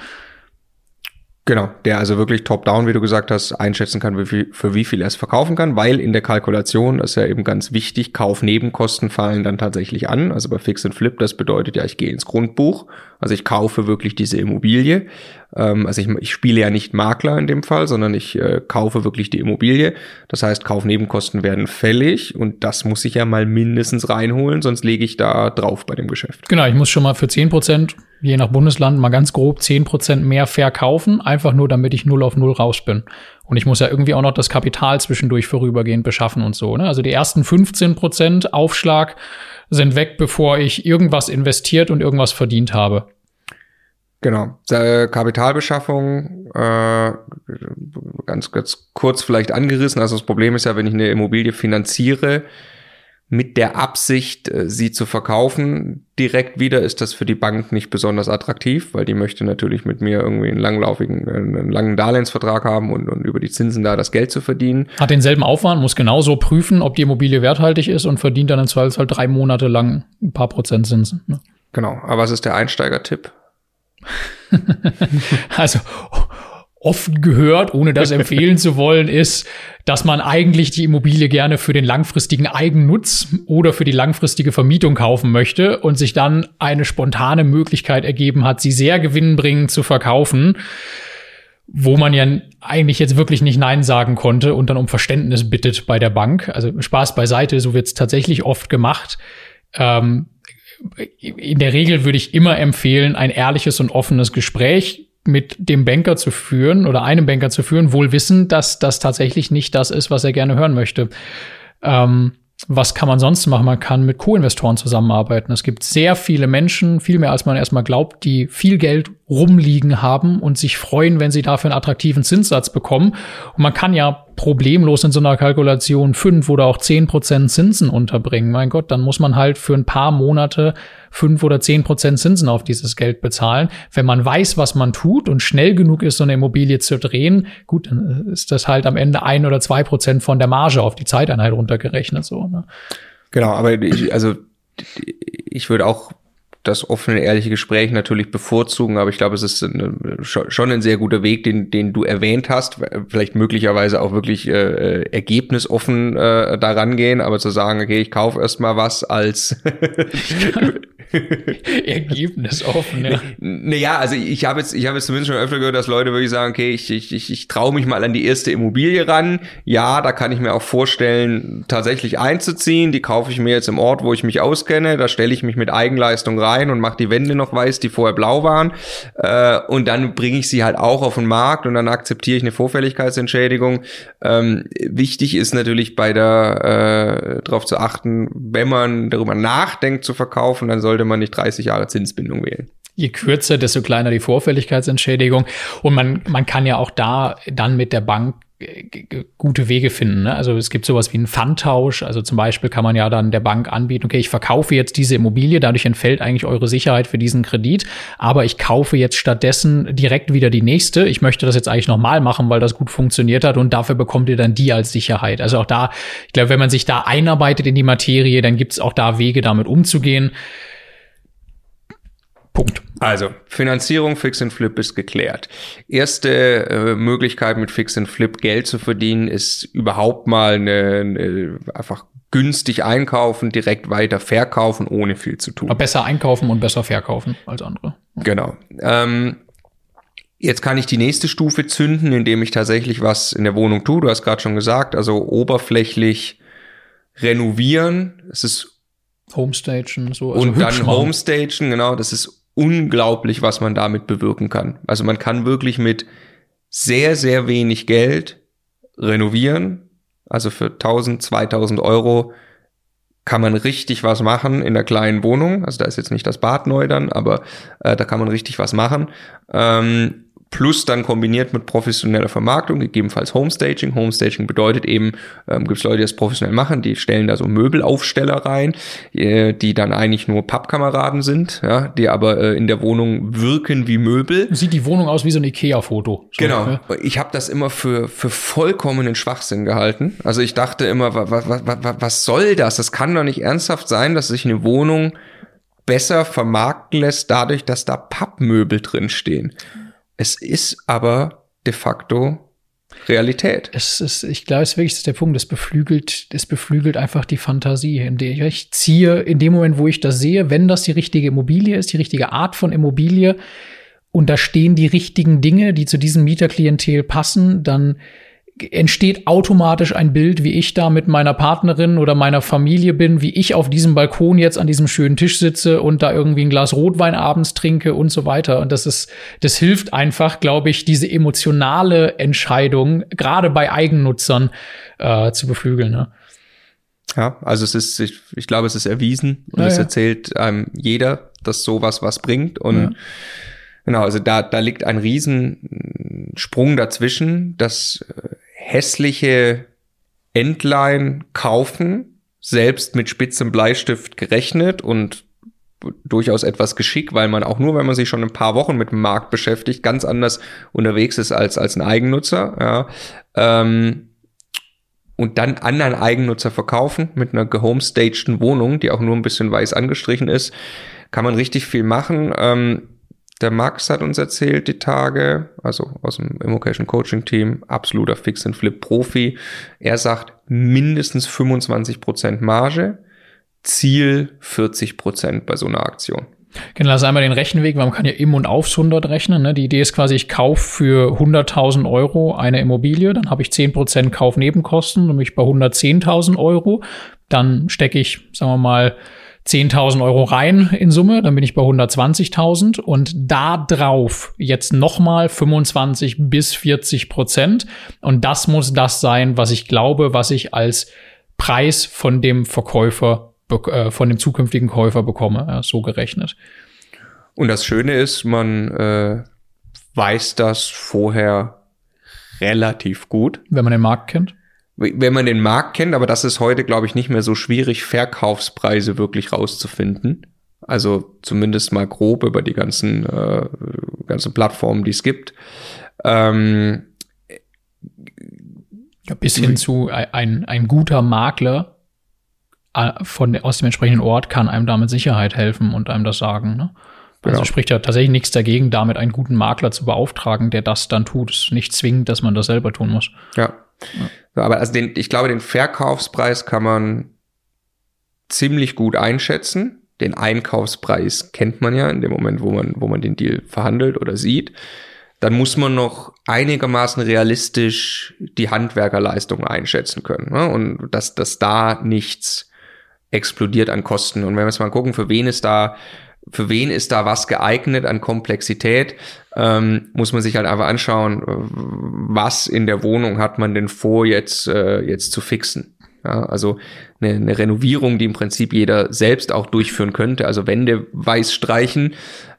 Genau, der also wirklich top-down, wie du gesagt hast, einschätzen kann, für wie viel er es verkaufen kann, weil in der Kalkulation, das ist ja eben ganz wichtig, Kaufnebenkosten fallen dann tatsächlich an. Also bei Fix and Flip, das bedeutet ja, ich gehe ins Grundbuch, also ich kaufe wirklich diese Immobilie. Also ich spiele ja nicht Makler in dem Fall, sondern ich kaufe wirklich die Immobilie. Das heißt, Kaufnebenkosten werden fällig und das muss ich ja mal mindestens reinholen, sonst lege ich da drauf bei dem Geschäft. Genau, ich muss schon mal für 10%, je nach Bundesland, mal ganz grob 10% mehr verkaufen, einfach nur, damit ich 0 auf 0 raus bin. Und ich muss ja irgendwie auch noch das Kapital zwischendurch vorübergehend beschaffen und so, ne? Also die ersten 15% Aufschlag sind weg, bevor ich irgendwas investiert und irgendwas verdient habe. Genau, Kapitalbeschaffung, ganz, ganz kurz vielleicht angerissen. Also das Problem ist ja, wenn ich eine Immobilie finanziere, mit der Absicht, sie zu verkaufen, direkt wieder, ist das für die Bank nicht besonders attraktiv, weil die möchte natürlich mit mir irgendwie einen langen Darlehensvertrag haben und über die Zinsen da das Geld zu verdienen. Hat denselben Aufwand, muss genauso prüfen, ob die Immobilie werthaltig ist, und verdient dann im Zweifelsfall 3 Monate lang ein paar Prozent Zinsen. Ne? Genau, aber was ist der Einsteigertipp? Also oft gehört, ohne das empfehlen zu wollen, ist, dass man eigentlich die Immobilie gerne für den langfristigen Eigennutz oder für die langfristige Vermietung kaufen möchte und sich dann eine spontane Möglichkeit ergeben hat, sie sehr gewinnbringend zu verkaufen. wo man ja eigentlich jetzt wirklich nicht Nein sagen konnte und dann um Verständnis bittet bei der Bank. Also Spaß beiseite, so wird's tatsächlich oft gemacht. In der Regel würde ich immer empfehlen, ein ehrliches und offenes Gespräch mit dem Banker zu führen oder einem Banker zu führen, wohl wissend, dass das tatsächlich nicht das ist, was er gerne hören möchte. Was kann man sonst machen? Man kann mit Co-Investoren zusammenarbeiten. Es gibt sehr viele Menschen, viel mehr als man erstmal glaubt, die viel Geld rumliegen haben und sich freuen, wenn sie dafür einen attraktiven Zinssatz bekommen. Und man kann ja problemlos in so einer Kalkulation 5 oder auch 10% Zinsen unterbringen. Mein Gott, dann muss man halt für ein paar Monate 5 oder 10% Zinsen auf dieses Geld bezahlen. Wenn man weiß, was man tut und schnell genug ist, so eine Immobilie zu drehen, gut, dann ist das halt am Ende 1 oder 2% von der Marge auf die Zeiteinheit runtergerechnet, so, ne? Genau, aber ich würde auch das offene, ehrliche Gespräch natürlich bevorzugen, aber ich glaube, es ist schon ein sehr guter Weg, den du erwähnt hast, vielleicht möglicherweise auch wirklich ergebnisoffen da rangehen, aber zu sagen, okay, ich kaufe erstmal was als ergebnisoffen, ja. Naja, also ich habe jetzt zumindest schon öfter gehört, dass Leute wirklich sagen, okay, ich traue mich mal an die erste Immobilie ran, ja, da kann ich mir auch vorstellen, tatsächlich einzuziehen, die kaufe ich mir jetzt im Ort, wo ich mich auskenne, da stelle ich mich mit Eigenleistung rein und mache die Wände noch weiß, die vorher blau waren, und dann bringe ich sie halt auch auf den Markt und dann akzeptiere ich eine Vorfälligkeitsentschädigung. Wichtig ist natürlich bei der darauf zu achten, wenn man darüber nachdenkt zu verkaufen, dann sollte man nicht 30 Jahre Zinsbindung wählen. Je kürzer, desto kleiner die Vorfälligkeitsentschädigung, und man kann ja auch da dann mit der Bank gute Wege finden, ne? Also es gibt sowas wie einen Pfandtausch, also zum Beispiel kann man ja dann der Bank anbieten, okay, ich verkaufe jetzt diese Immobilie, dadurch entfällt eigentlich eure Sicherheit für diesen Kredit, aber ich kaufe jetzt stattdessen direkt wieder die nächste, ich möchte das jetzt eigentlich nochmal machen, weil das gut funktioniert hat, und dafür bekommt ihr dann die als Sicherheit. Also auch da, ich glaube, wenn man sich da einarbeitet in die Materie, dann gibt's auch da Wege, damit umzugehen. Punkt. Also, Finanzierung Fix and Flip ist geklärt. Erste Möglichkeit, mit Fix and Flip Geld zu verdienen, ist überhaupt mal einfach günstig einkaufen, direkt weiter verkaufen, ohne viel zu tun. Aber besser einkaufen und besser verkaufen als andere. Genau. Jetzt kann ich die nächste Stufe zünden, indem ich tatsächlich was in der Wohnung tue. Du hast gerade schon gesagt, also oberflächlich renovieren. Es ist Homestagen, so. Also und dann Homestagen, genau. Das ist unglaublich, was man damit bewirken kann. Also man kann wirklich mit sehr, sehr wenig Geld renovieren. Also für 1000, 2000 Euro kann man richtig was machen in der kleinen Wohnung. Also da ist jetzt nicht das Bad neu dann, aber da kann man richtig was machen. Plus dann kombiniert mit professioneller Vermarktung, gegebenenfalls Homestaging. Homestaging bedeutet eben, gibt es Leute, die das professionell machen, die stellen da so Möbelaufsteller rein, die dann eigentlich nur Pappkameraden sind, ja, die aber in der Wohnung wirken wie Möbel. Sieht die Wohnung aus wie so ein Ikea-Foto. Genau. Ne? Ich habe das immer für vollkommenen Schwachsinn gehalten. Also ich dachte immer, was soll das? Das kann doch nicht ernsthaft sein, dass sich eine Wohnung besser vermarkten lässt, dadurch, dass da Pappmöbel drinstehen. Es ist aber de facto Realität. Ich glaube, es ist wirklich der Punkt, es beflügelt einfach die Fantasie. Ich ziehe in dem Moment, wo ich das sehe, wenn das die richtige Immobilie ist, die richtige Art von Immobilie, und da stehen die richtigen Dinge, die zu diesem Mieterklientel passen, dann entsteht automatisch ein Bild, wie ich da mit meiner Partnerin oder meiner Familie bin, wie ich auf diesem Balkon jetzt an diesem schönen Tisch sitze und da irgendwie ein Glas Rotwein abends trinke und so weiter. Und das hilft einfach, glaube ich, diese emotionale Entscheidung, gerade bei Eigennutzern, zu beflügeln, ne? Ja, also es ist, ich glaube, es ist erwiesen, und es erzählt jeder, dass sowas was bringt, und ja. Genau, also da liegt ein Riesensprung dazwischen, dass hässliche Entlein kaufen, selbst mit spitzem Bleistift gerechnet und durchaus etwas Geschick, weil man auch nur, wenn man sich schon ein paar Wochen mit dem Markt beschäftigt, ganz anders unterwegs ist als ein Eigennutzer, ja, und dann anderen Eigennutzer verkaufen mit einer gehomestagten Wohnung, die auch nur ein bisschen weiß angestrichen ist, kann man richtig viel machen. Der Max hat uns erzählt, die Tage, also aus dem Immocation Coaching Team, absoluter Fix-and-Flip-Profi. Er sagt, mindestens 25% Marge, Ziel 40% bei so einer Aktion. Genau, also einmal den Rechenweg, weil man kann ja im und aufs 100 rechnen. Ne? Die Idee ist quasi, ich kaufe für 100.000 Euro eine Immobilie, dann habe ich 10% Kaufnebenkosten, nämlich bei 110.000 Euro. Dann stecke ich, sagen wir mal, 10.000 Euro rein in Summe, dann bin ich bei 120.000 und da drauf jetzt nochmal 25 bis 40%. Und das muss das sein, was ich glaube, was ich als Preis von dem Verkäufer, von dem zukünftigen Käufer bekomme, ja, so gerechnet. Und das Schöne ist, man weiß das vorher relativ gut. Wenn man den Markt kennt. Wenn man den Markt kennt, aber das ist heute, glaube ich, nicht mehr so schwierig, Verkaufspreise wirklich rauszufinden. Also zumindest mal grob über die ganzen Plattformen, die es gibt. Ja, bis hin zu ein guter Makler aus dem entsprechenden Ort kann einem da mit Sicherheit helfen und einem das sagen. Ne? Also genau. Spricht ja tatsächlich nichts dagegen, damit einen guten Makler zu beauftragen, der das dann tut. Es ist nicht zwingend, dass man das selber tun muss. Ja. So, aber also ich glaube, den Verkaufspreis kann man ziemlich gut einschätzen. Den Einkaufspreis kennt man ja in dem Moment, wo man den Deal verhandelt oder sieht. Dann muss man noch einigermaßen realistisch die Handwerkerleistung einschätzen können. Ne? Und dass da nichts explodiert an Kosten. Und wenn wir jetzt mal gucken, für wen ist da was geeignet an Komplexität, muss man sich halt einfach anschauen, was in der Wohnung hat man denn vor, jetzt zu fixen. Ja, also eine Renovierung, die im Prinzip jeder selbst auch durchführen könnte, also Wände weiß streichen,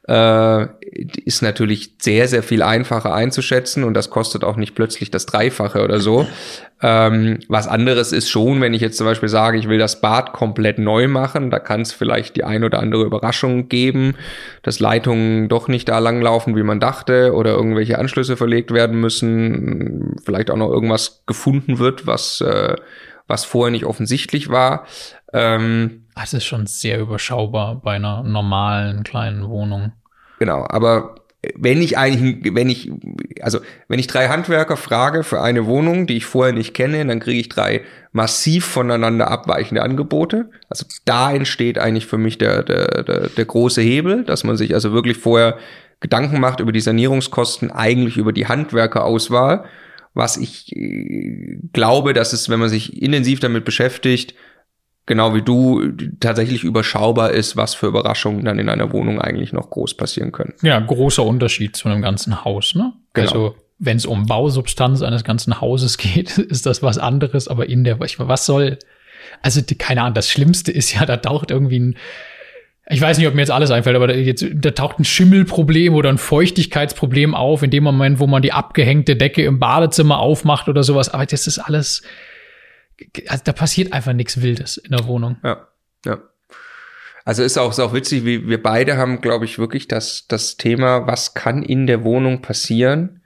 ist natürlich sehr, sehr viel einfacher einzuschätzen und das kostet auch nicht plötzlich das Dreifache oder so. Was anderes ist schon, wenn ich jetzt zum Beispiel sage, ich will das Bad komplett neu machen, da kann es vielleicht die ein oder andere Überraschung geben, dass Leitungen doch nicht da langlaufen, wie man dachte, oder irgendwelche Anschlüsse verlegt werden müssen, vielleicht auch noch irgendwas gefunden wird, was vorher nicht offensichtlich war. Das ist schon sehr überschaubar bei einer normalen kleinen Wohnung. Genau, aber wenn ich 3 Handwerker frage für eine Wohnung, die ich vorher nicht kenne, dann kriege ich 3 massiv voneinander abweichende Angebote. Also da entsteht eigentlich für mich der große Hebel, dass man sich also wirklich vorher Gedanken macht über die Sanierungskosten, eigentlich über die Handwerkerauswahl, was ich glaube, dass es, wenn man sich intensiv damit beschäftigt, genau wie du, tatsächlich überschaubar ist, was für Überraschungen dann in einer Wohnung eigentlich noch groß passieren können. Ja, großer Unterschied zu einem ganzen Haus, ne? Genau. Also, wenn es um Bausubstanz eines ganzen Hauses geht, ist das was anderes, aber keine Ahnung, das Schlimmste ist ja, da taucht irgendwie ich weiß nicht, ob mir jetzt alles einfällt, aber da taucht ein Schimmelproblem oder ein Feuchtigkeitsproblem auf, in dem Moment, wo man die abgehängte Decke im Badezimmer aufmacht oder sowas. Aber das ist alles, also da passiert einfach nichts Wildes in der Wohnung. Ja. Also ist auch witzig, wie wir beide haben, glaube ich, wirklich das Thema, was kann in der Wohnung passieren?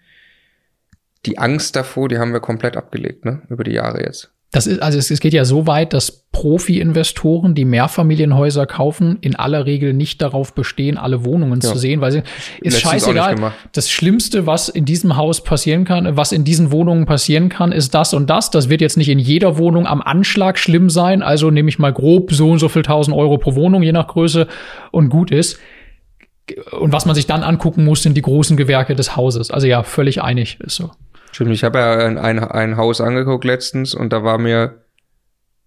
Die Angst davor, die haben wir komplett abgelegt, ne? Über die Jahre jetzt. Das ist, also es geht ja so weit, dass Profi-Investoren, die Mehrfamilienhäuser kaufen, in aller Regel nicht darauf bestehen, alle Wohnungen zu sehen, weil sie ist scheißegal. Das Schlimmste, was in diesen Wohnungen passieren kann, ist das und das. Das wird jetzt nicht in jeder Wohnung am Anschlag schlimm sein. Also nehme ich mal grob so und so viel 1.000 Euro pro Wohnung, je nach Größe, und gut ist. Und was man sich dann angucken muss, sind die großen Gewerke des Hauses. Also ja, völlig einig, ist so. Stimmt, ich habe ja ein Haus angeguckt letztens und da war mir,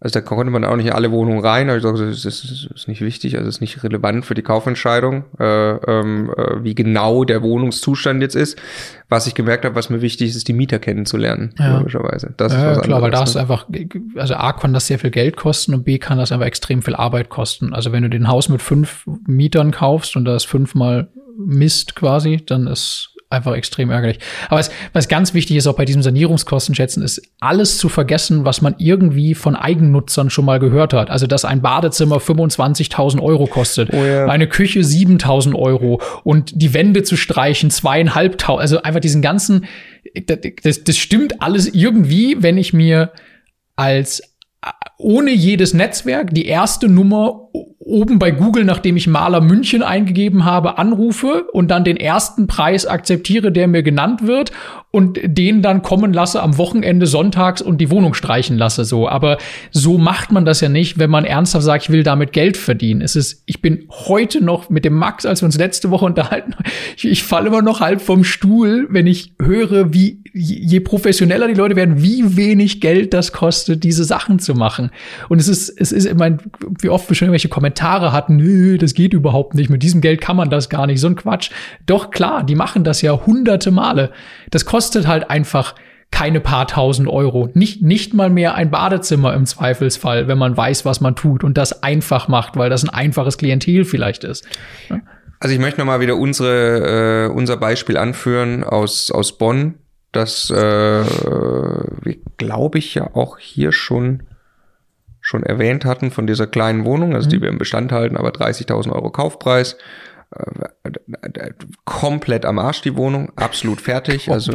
also da konnte man auch nicht in alle Wohnungen rein, aber ich dachte, das ist nicht wichtig, also das ist nicht relevant für die Kaufentscheidung, wie genau der Wohnungszustand jetzt ist. Was ich gemerkt habe, was mir wichtig ist, ist die Mieter kennenzulernen, logischerweise. Das ist was klar, anderes, weil da ist einfach, also A, kann das sehr viel Geld kosten und B, kann das einfach extrem viel Arbeit kosten. Also wenn du den Haus mit 5 Mietern kaufst und da ist 5-mal Mist quasi, dann ist einfach extrem ärgerlich. Aber was ganz wichtig ist, auch bei diesem Sanierungskostenschätzen, ist alles zu vergessen, was man irgendwie von Eigennutzern schon mal gehört hat. Also, dass ein Badezimmer 25.000 Euro kostet, eine Küche 7.000 Euro und die Wände zu streichen 2.500. Also einfach diesen ganzen, das stimmt alles irgendwie, wenn ich mir ohne jedes Netzwerk die erste Nummer oben bei Google, nachdem ich Maler München eingegeben habe, anrufe und dann den ersten Preis akzeptiere, der mir genannt wird und den dann kommen lasse am Wochenende sonntags und die Wohnung streichen lasse. So, aber so macht man das ja nicht, wenn man ernsthaft sagt, ich will damit Geld verdienen. Ich bin heute noch mit dem Max, als wir uns letzte Woche unterhalten, ich falle immer noch halb vom Stuhl, wenn ich höre, wie je professioneller die Leute werden, wie wenig Geld das kostet, diese Sachen zu machen. Und es ist, ich meine, wie oft wir schon irgendwelche Kommentare hatten, nö, das geht überhaupt nicht, mit diesem Geld kann man das gar nicht, so ein Quatsch. Doch klar, die machen das ja hunderte Male. Das kostet halt einfach keine paar tausend Euro, nicht mal mehr ein Badezimmer im Zweifelsfall, wenn man weiß, was man tut und das einfach macht, weil das ein einfaches Klientel vielleicht ist. Ja. Also ich möchte nochmal wieder unser Beispiel anführen aus Bonn, das wir, glaube ich, ja auch hier schon erwähnt hatten von dieser kleinen Wohnung, also die wir im Bestand halten, aber 30.000 Euro Kaufpreis. Komplett am Arsch die Wohnung, absolut fertig. Also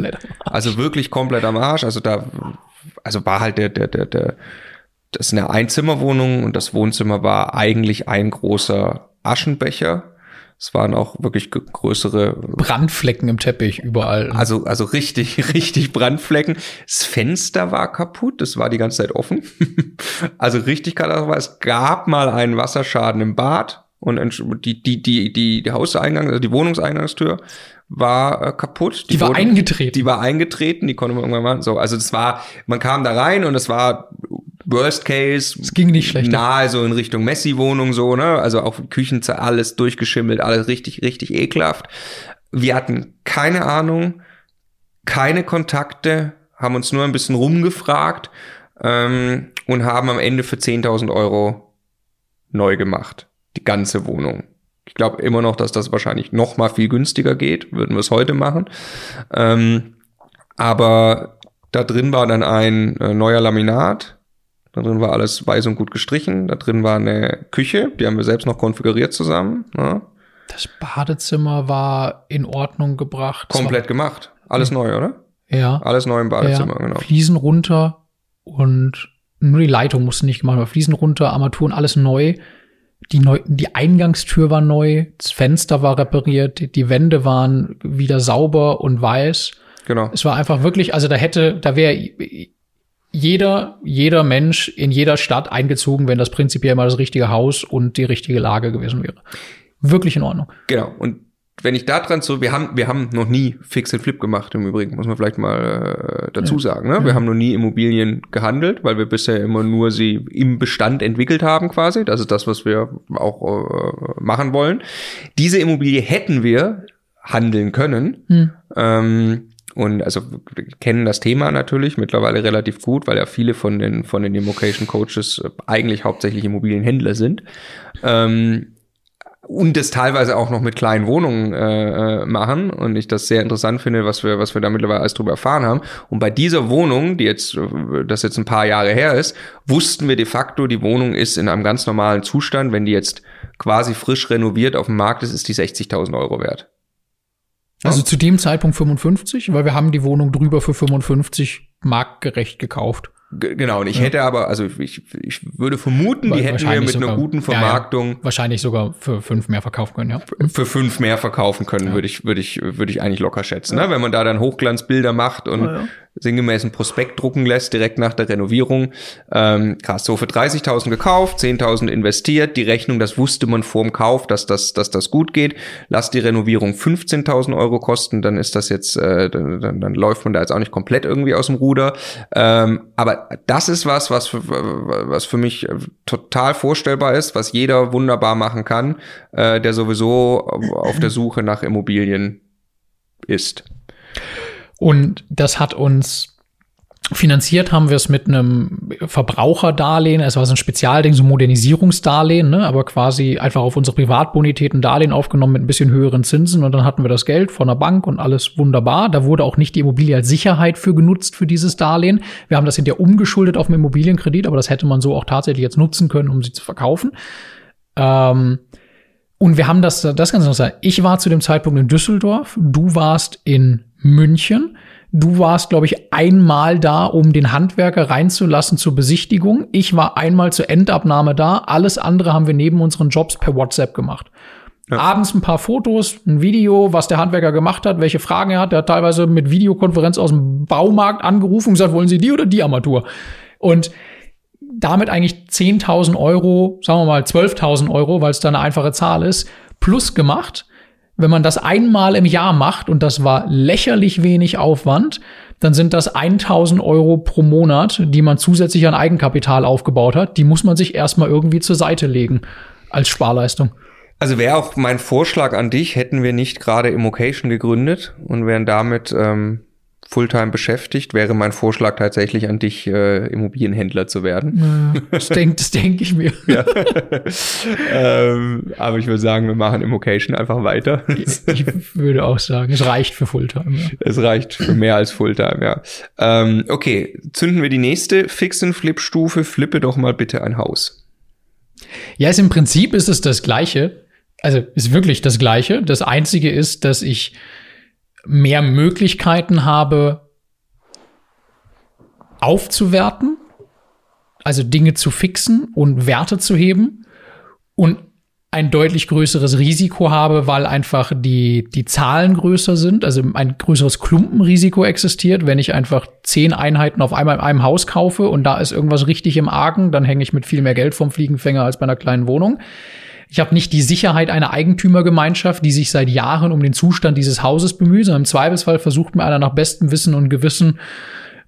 wirklich komplett am Arsch. Also war halt das ist eine Einzimmerwohnung und das Wohnzimmer war eigentlich ein großer Aschenbecher. Es waren auch wirklich größere Brandflecken im Teppich überall. Also richtig Brandflecken. Das Fenster war kaputt, das war die ganze Zeit offen. Also richtig katastrophal. Es gab mal einen Wasserschaden im Bad und die Hauseingang, also die Wohnungseingangstür war kaputt. Die war eingetreten. Die war eingetreten, die konnte man irgendwann machen. So, also das war, man kam da rein und es war Worst Case, es ging nicht schlecht, nahe so in Richtung Messi-Wohnung, so, ne? Also auch Küchen, alles durchgeschimmelt, alles richtig ekelhaft. Wir hatten keine Ahnung, keine Kontakte, haben uns nur ein bisschen rumgefragt und haben am Ende für 10.000 Euro neu gemacht, die ganze Wohnung. Ich glaube immer noch, dass das wahrscheinlich noch mal viel günstiger geht, würden wir es heute machen. Aber da drin war dann ein neuer Laminat. Da drin war alles weiß und gut gestrichen. Da drin war eine Küche, die haben wir selbst noch konfiguriert zusammen. Ja. Das Badezimmer war in Ordnung gebracht. Komplett gemacht. Alles neu, oder? Ja. Alles neu im Badezimmer, ja. Genau. Fliesen runter und nur die Leitung musste nicht gemacht werden. Fliesen runter, Armaturen, alles neu. Die Eingangstür war neu, das Fenster war repariert, die Wände waren wieder sauber und weiß. Genau. Es war einfach wirklich, also da wäre jeder Mensch in jeder Stadt eingezogen, wenn das prinzipiell mal das richtige Haus und die richtige Lage gewesen wäre. Wirklich in Ordnung. Genau. Und wenn ich da dran so, wir haben noch nie Fix and Flip gemacht im Übrigen, muss man vielleicht mal dazu sagen. Ne? Wir haben noch nie Immobilien gehandelt, weil wir bisher immer nur sie im Bestand entwickelt haben quasi. Das ist das, was wir auch machen wollen. Diese Immobilie hätten wir handeln können. Und also wir kennen das Thema natürlich mittlerweile relativ gut, weil ja viele von den Immocation Coaches eigentlich hauptsächlich Immobilienhändler sind. Und das teilweise auch noch mit kleinen Wohnungen machen. Und ich das sehr interessant finde, was wir da mittlerweile alles drüber erfahren haben. Und bei dieser Wohnung, das jetzt ein paar Jahre her ist, wussten wir de facto, die Wohnung ist in einem ganz normalen Zustand. Wenn die jetzt quasi frisch renoviert auf dem Markt ist, ist die 60.000 Euro wert. Also zu dem Zeitpunkt 55, weil wir haben die Wohnung drüber für 55 marktgerecht gekauft. Genau, und ich hätte aber, also ich würde vermuten, die hätten wir mit sogar, einer guten Vermarktung. Ja, wahrscheinlich sogar für 5 mehr verkaufen können, ja. Für 5 mehr verkaufen können, ja. Würde ich eigentlich locker schätzen, ne? Wenn man da dann Hochglanzbilder macht und sinngemäß einen Prospekt drucken lässt, direkt nach der Renovierung. Krass, so für 30.000 gekauft, 10.000 investiert, die Rechnung, das wusste man vorm Kauf, dass das gut geht. Lass die Renovierung 15.000 Euro kosten, dann ist das jetzt, dann läuft man da jetzt auch nicht komplett irgendwie aus dem Ruder. Aber das ist was für mich total vorstellbar ist, was jeder wunderbar machen kann, der sowieso auf der Suche nach Immobilien ist. Und das hat uns finanziert, haben wir es mit einem Verbraucherdarlehen, es war so ein Spezialding, so ein Modernisierungsdarlehen, ne? Aber quasi einfach auf unsere Privatbonitäten Darlehen aufgenommen mit ein bisschen höheren Zinsen und dann hatten wir das Geld von der Bank und alles wunderbar. Da wurde auch nicht die Immobilie als Sicherheit für genutzt für dieses Darlehen. Wir haben das hinterher umgeschuldet auf einen Immobilienkredit, aber das hätte man so auch tatsächlich jetzt nutzen können, um sie zu verkaufen. Und wir haben das Ganze noch gesagt. Ich war zu dem Zeitpunkt in Düsseldorf, du warst in München. Du warst, glaube ich, einmal da, um den Handwerker reinzulassen zur Besichtigung. Ich war einmal zur Endabnahme da. Alles andere haben wir neben unseren Jobs per WhatsApp gemacht. Ja. Abends ein paar Fotos, ein Video, was der Handwerker gemacht hat, welche Fragen er hat. Der hat teilweise mit Videokonferenz aus dem Baumarkt angerufen und gesagt, wollen Sie die oder die Armatur? Und damit eigentlich 10.000 Euro, sagen wir mal 12.000 Euro, weil es da eine einfache Zahl ist, plus gemacht. Wenn man das einmal im Jahr macht, und das war lächerlich wenig Aufwand, dann sind das 1.000 Euro pro Monat, die man zusätzlich an Eigenkapital aufgebaut hat. Die muss man sich erstmal irgendwie zur Seite legen als Sparleistung. Also wäre auch mein Vorschlag an dich, hätten wir nicht gerade Immocation gegründet und wären damit Fulltime beschäftigt, wäre mein Vorschlag tatsächlich an dich, Immobilienhändler zu werden. Ja, das denk ich mir. Ja. Aber ich würde sagen, wir machen Immocation einfach weiter. Ich würde auch sagen, es reicht für Fulltime. Ja. Es reicht für mehr als Fulltime, ja. Okay, zünden wir die nächste Fix-and-Flip-Stufe. Flippe doch mal bitte ein Haus. Ja, im Prinzip ist es das Gleiche. Also ist wirklich das Gleiche. Das Einzige ist, dass ich mehr Möglichkeiten habe, aufzuwerten, also Dinge zu fixen und Werte zu heben und ein deutlich größeres Risiko habe, weil einfach die Zahlen größer sind, also ein größeres Klumpenrisiko existiert. Wenn ich einfach 10 Einheiten auf einmal in einem Haus kaufe und da ist irgendwas richtig im Argen, dann hänge ich mit viel mehr Geld vom Fliegenfänger als bei einer kleinen Wohnung. Ich habe nicht die Sicherheit einer Eigentümergemeinschaft, die sich seit Jahren um den Zustand dieses Hauses bemüht, sondern im Zweifelsfall versucht mir einer nach bestem Wissen und Gewissen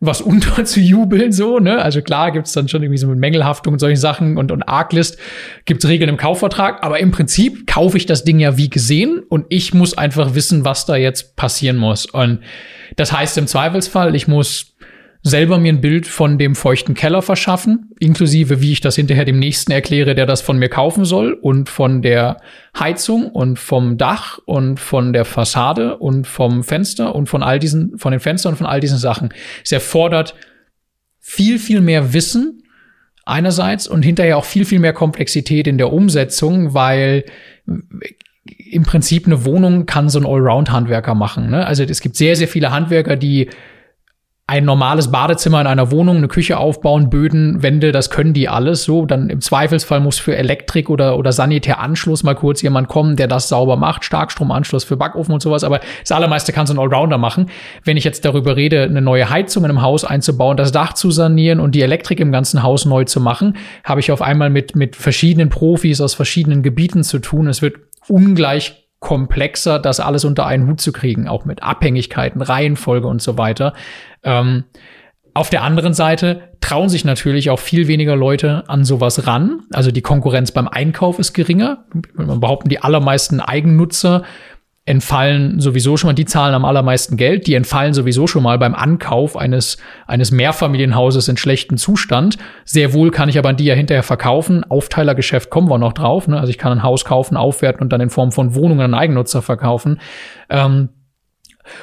was unterzujubeln, so, ne? Also klar gibt's dann schon irgendwie so mit Mängelhaftung und solchen Sachen und Arglist gibt's Regeln im Kaufvertrag, aber im Prinzip kaufe ich das Ding ja wie gesehen und ich muss einfach wissen, was da jetzt passieren muss. Und das heißt im Zweifelsfall, ich muss selber mir ein Bild von dem feuchten Keller verschaffen, inklusive wie ich das hinterher dem Nächsten erkläre, der das von mir kaufen soll, und von der Heizung und vom Dach und von der Fassade und vom Fenster und von den Fenstern und von all diesen Sachen. Es erfordert viel, viel mehr Wissen einerseits und hinterher auch viel, viel mehr Komplexität in der Umsetzung, weil im Prinzip eine Wohnung kann so ein Allround-Handwerker machen, ne? Also es gibt sehr, sehr viele Handwerker, die ein normales Badezimmer in einer Wohnung, eine Küche aufbauen, Böden, Wände, das können die alles so. Dann im Zweifelsfall muss für Elektrik oder Sanitäranschluss mal kurz jemand kommen, der das sauber macht. Starkstromanschluss für Backofen und sowas. Aber das Allermeiste kann so ein Allrounder machen. Wenn ich jetzt darüber rede, eine neue Heizung in einem Haus einzubauen, das Dach zu sanieren und die Elektrik im ganzen Haus neu zu machen, habe ich auf einmal mit verschiedenen Profis aus verschiedenen Gebieten zu tun. Es wird ungleich komplexer, das alles unter einen Hut zu kriegen, auch mit Abhängigkeiten, Reihenfolge und so weiter. Auf der anderen Seite trauen sich natürlich auch viel weniger Leute an sowas ran. Also die Konkurrenz beim Einkauf ist geringer. Man behaupten, die allermeisten Eigennutzer entfallen sowieso schon mal, die zahlen am allermeisten Geld, die entfallen sowieso schon mal beim Ankauf eines Mehrfamilienhauses in schlechtem Zustand. Sehr wohl kann ich aber an die ja hinterher verkaufen. Aufteilergeschäft kommen wir noch drauf, ne? Also ich kann ein Haus kaufen, aufwerten und dann in Form von Wohnungen an Eigennutzer verkaufen.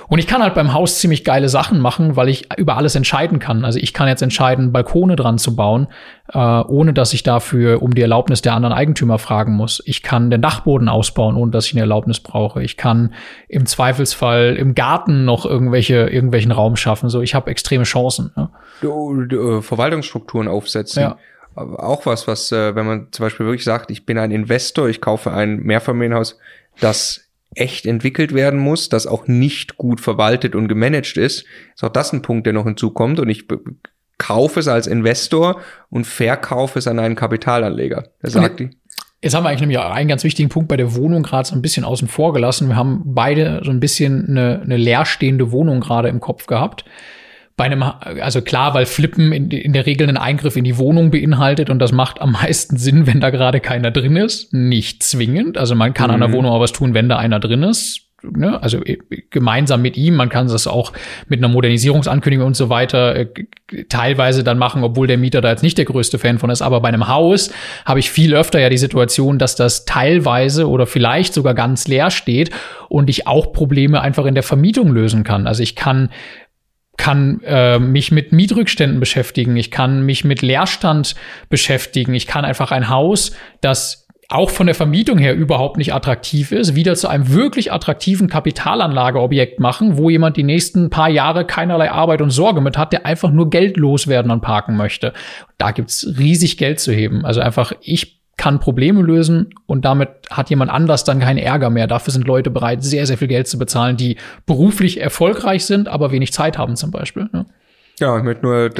Und ich kann halt beim Haus ziemlich geile Sachen machen, weil ich über alles entscheiden kann. Also ich kann jetzt entscheiden, Balkone dran zu bauen, ohne dass ich dafür um die Erlaubnis der anderen Eigentümer fragen muss. Ich kann den Dachboden ausbauen, ohne dass ich eine Erlaubnis brauche. Ich kann im Zweifelsfall im Garten noch irgendwelchen Raum schaffen. So, ich habe extreme Chancen. Ne? Verwaltungsstrukturen aufsetzen. Ja. Auch was, wenn man zum Beispiel wirklich sagt, ich bin ein Investor, ich kaufe ein Mehrfamilienhaus, das echt entwickelt werden muss, das auch nicht gut verwaltet und gemanagt ist, ist auch das ein Punkt, der noch hinzukommt, und ich kaufe es als Investor und verkaufe es an einen Kapitalanleger. Der sagt die. Jetzt haben wir eigentlich nämlich auch einen ganz wichtigen Punkt bei der Wohnung gerade so ein bisschen außen vor gelassen. Wir haben beide so ein bisschen eine leerstehende Wohnung gerade im Kopf gehabt. Bei einem, also klar, weil Flippen in der Regel einen Eingriff in die Wohnung beinhaltet und das macht am meisten Sinn, wenn da gerade keiner drin ist. Nicht zwingend. Also man kann an der Wohnung auch was tun, wenn da einer drin ist. Ne? Also gemeinsam mit ihm. Man kann das auch mit einer Modernisierungsankündigung und so weiter teilweise dann machen, obwohl der Mieter da jetzt nicht der größte Fan von ist. Aber bei einem Haus habe ich viel öfter ja die Situation, dass das teilweise oder vielleicht sogar ganz leer steht und ich auch Probleme einfach in der Vermietung lösen kann. Also ich kann mich mit Mietrückständen beschäftigen, ich kann mich mit Leerstand beschäftigen, ich kann einfach ein Haus, das auch von der Vermietung her überhaupt nicht attraktiv ist, wieder zu einem wirklich attraktiven Kapitalanlageobjekt machen, wo jemand die nächsten paar Jahre keinerlei Arbeit und Sorge mit hat, der einfach nur Geld loswerden und parken möchte. Da gibt's riesig Geld zu heben. Also einfach, ich kann Probleme lösen und damit hat jemand anders dann keinen Ärger mehr. Dafür sind Leute bereit, sehr, sehr viel Geld zu bezahlen, die beruflich erfolgreich sind, aber wenig Zeit haben zum Beispiel. Ne? Ja, ich möchte nur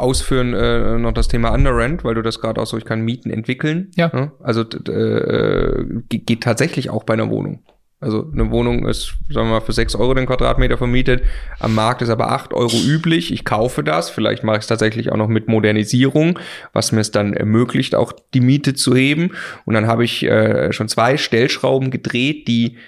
ausführen noch das Thema Underrent, weil du das gerade auch so, ich kann Mieten entwickeln. Ja. Ne? Also geht tatsächlich auch bei einer Wohnung. Also eine Wohnung ist, sagen wir mal, für 6 Euro den Quadratmeter vermietet, am Markt ist aber 8 Euro üblich. Ich kaufe das, vielleicht mache ich es tatsächlich auch noch mit Modernisierung, was mir es dann ermöglicht, auch die Miete zu heben. Und dann habe ich schon 2 Stellschrauben gedreht, die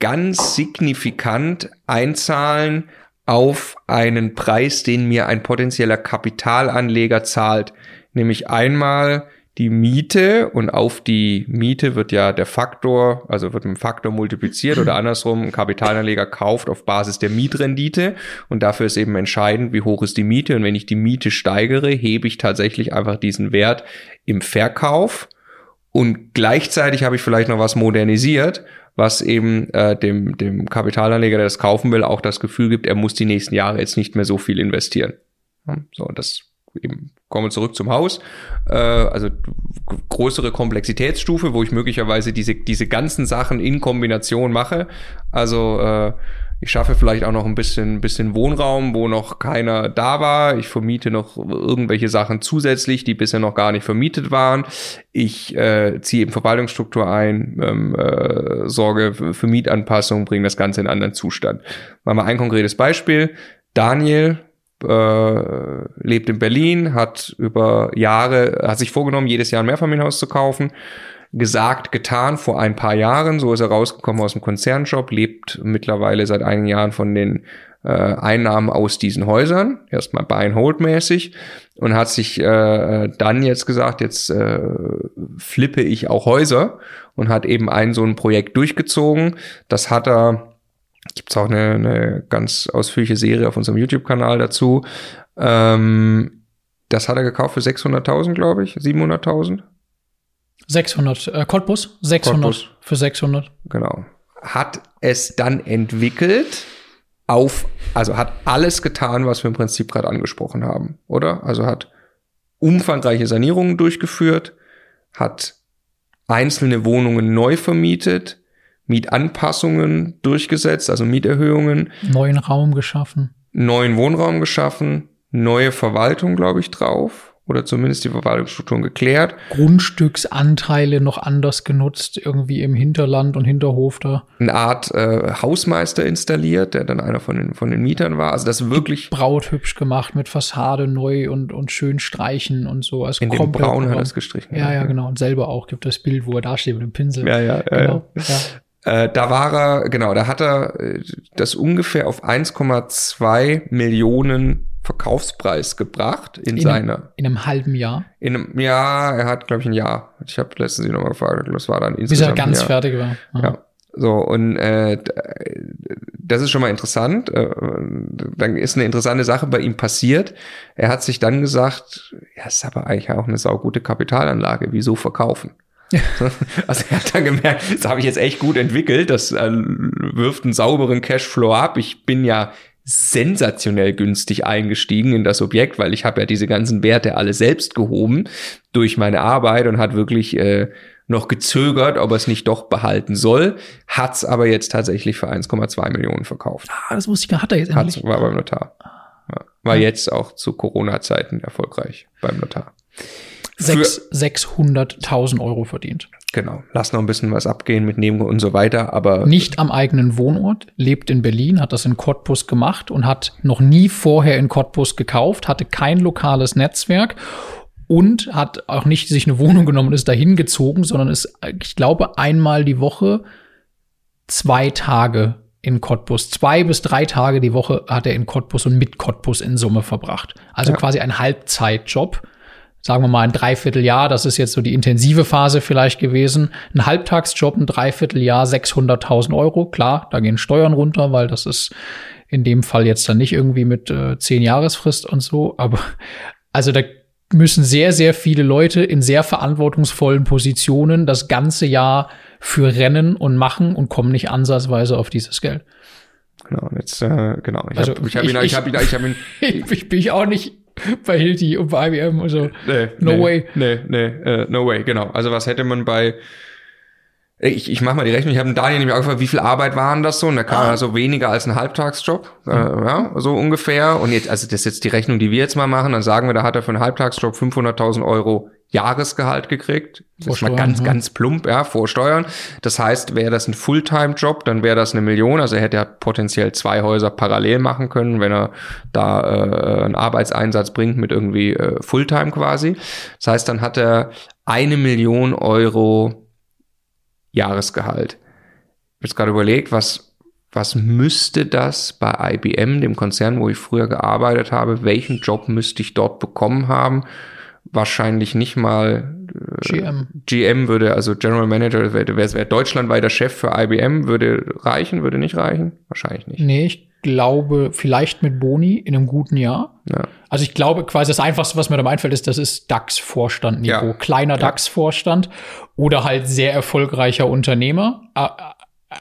ganz signifikant einzahlen auf einen Preis, den mir ein potenzieller Kapitalanleger zahlt. Nämlich einmal die Miete, und auf die Miete wird ja der Faktor, also wird mit dem Faktor multipliziert oder andersrum, ein Kapitalanleger kauft auf Basis der Mietrendite und dafür ist eben entscheidend, wie hoch ist die Miete, und wenn ich die Miete steigere, hebe ich tatsächlich einfach diesen Wert im Verkauf und gleichzeitig habe ich vielleicht noch was modernisiert, was eben dem Kapitalanleger, der das kaufen will, auch das Gefühl gibt, er muss die nächsten Jahre jetzt nicht mehr so viel investieren. So, das eben, kommen wir zurück zum Haus, also größere Komplexitätsstufe, wo ich möglicherweise diese ganzen Sachen in Kombination mache, also ich schaffe vielleicht auch noch ein bisschen Wohnraum, wo noch keiner da war. Ich vermiete noch irgendwelche Sachen zusätzlich, die bisher noch gar nicht vermietet waren. Ich ziehe eben Verwaltungsstruktur ein, sorge für Mietanpassungen, bringe das Ganze in einen anderen Zustand. Machen wir ein konkretes Beispiel. Daniel lebt in Berlin, hat sich vorgenommen, jedes Jahr ein Mehrfamilienhaus zu kaufen. Gesagt, getan, vor ein paar Jahren, so ist er rausgekommen aus dem Konzernjob, lebt mittlerweile seit einigen Jahren von den Einnahmen aus diesen Häusern, erstmal Buy-and-Hold-mäßig, und hat sich dann jetzt gesagt, jetzt flippe ich auch Häuser, und hat eben so ein Projekt durchgezogen. Das hat er, gibt's auch eine ganz ausführliche Serie auf unserem YouTube-Kanal dazu, das hat er gekauft für 600.000, glaube ich, 700.000. 600, Cottbus, 600 Cottbus. Für 600. Genau. Hat es dann entwickelt also hat alles getan, was wir im Prinzip gerade angesprochen haben, oder? Also hat umfangreiche Sanierungen durchgeführt, hat einzelne Wohnungen neu vermietet, Mietanpassungen durchgesetzt, also Mieterhöhungen. Neuen Wohnraum geschaffen, neue Verwaltung, glaube ich, drauf. Oder zumindest die Verwaltungsstrukturen geklärt. Grundstücksanteile noch anders genutzt, irgendwie im Hinterland und Hinterhof da. Eine Art Hausmeister installiert, der dann einer von den Mietern war. Also das wirklich. Braut hübsch gemacht mit Fassade neu und schön streichen und so. Also in dem Braun hat er es gestrichen. Ja, genau. Und selber auch gibt das Bild, wo er da steht mit dem Pinsel. Ja. Da hat er das ungefähr auf 1,2 Millionen Verkaufspreis gebracht in einem halben Jahr. In einem Jahr, er hat, glaube ich, ein Jahr. Ich habe letztens nochmal gefragt, das war dann insgesamt. Bis er ganz fertig war. Aha. Ja. So, und das ist schon mal interessant. Dann ist eine interessante Sache bei ihm passiert. Er hat sich dann gesagt, ja, ist aber eigentlich auch eine saugute Kapitalanlage. Wieso verkaufen? Ja. Also er hat dann gemerkt, das habe ich jetzt echt gut entwickelt. Das wirft einen sauberen Cashflow ab. Ich bin ja sensationell günstig eingestiegen in das Objekt, weil ich habe ja diese ganzen Werte alle selbst gehoben durch meine Arbeit, und hat wirklich noch gezögert, ob er es nicht doch behalten soll, hat es aber jetzt tatsächlich für 1,2 Millionen verkauft. Ah, das wusste ich gar nicht, hat er jetzt endlich. War beim Notar. Ja. War jetzt auch zu Corona-Zeiten erfolgreich beim Notar. 600.000 Euro verdient. Genau. Lass noch ein bisschen was abgehen mit Nebenkosten und so weiter, aber nicht am eigenen Wohnort, lebt in Berlin, hat das in Cottbus gemacht und hat noch nie vorher in Cottbus gekauft, hatte kein lokales Netzwerk und hat auch nicht sich eine Wohnung genommen und ist dahin gezogen, sondern ist, ich glaube, einmal die Woche 2 Tage in Cottbus. 2 bis 3 Tage die Woche hat er in Cottbus und mit Cottbus in Summe verbracht. Also quasi ein Halbzeitjob. Sagen wir mal ein Dreivierteljahr, das ist jetzt so die intensive Phase vielleicht gewesen. Ein Halbtagsjob, ein Dreivierteljahr, 600.000 Euro. Klar, da gehen Steuern runter, weil das ist in dem Fall jetzt dann nicht irgendwie mit 10 Jahresfrist und so. Aber also da müssen sehr, sehr viele Leute in sehr verantwortungsvollen Positionen das ganze Jahr für rennen und machen und kommen nicht ansatzweise auf dieses Geld. Genau, jetzt, genau. Ich bin auch nicht bei Hilti und bei IBM und so. No way, genau. Also was hätte man bei, ich mache mal die Rechnung, ich habe Daniel nämlich auch gefragt, wie viel Arbeit waren das so? Und da kam also weniger als ein Halbtagsjob, ja, so ungefähr. Und jetzt, also das ist jetzt die Rechnung, die wir jetzt mal machen, dann sagen wir, da hat er für einen Halbtagsjob 500.000 Euro Jahresgehalt gekriegt. Das ist mal ganz, ganz plump, ja, vor Steuern. Das heißt, wäre das ein Fulltime-Job, dann wäre das 1 Million. Also er hätte ja potenziell 2 Häuser parallel machen können, wenn er da einen Arbeitseinsatz bringt mit irgendwie Fulltime quasi. Das heißt, dann hat er 1 Million Euro Jahresgehalt. Ich habe jetzt gerade überlegt, was müsste das bei IBM, dem Konzern, wo ich früher gearbeitet habe, welchen Job müsste ich dort bekommen haben? Wahrscheinlich nicht mal GM würde, also General Manager, wäre deutschlandweiter Chef für IBM, würde nicht reichen? Wahrscheinlich nicht. Nee, ich glaube, vielleicht mit Boni in einem guten Jahr. Ja. Also ich glaube quasi das Einfachste, was mir da einfällt, ist, das ist DAX-Vorstand-Niveau. Ja. Kleiner DAX-Vorstand oder halt sehr erfolgreicher Unternehmer.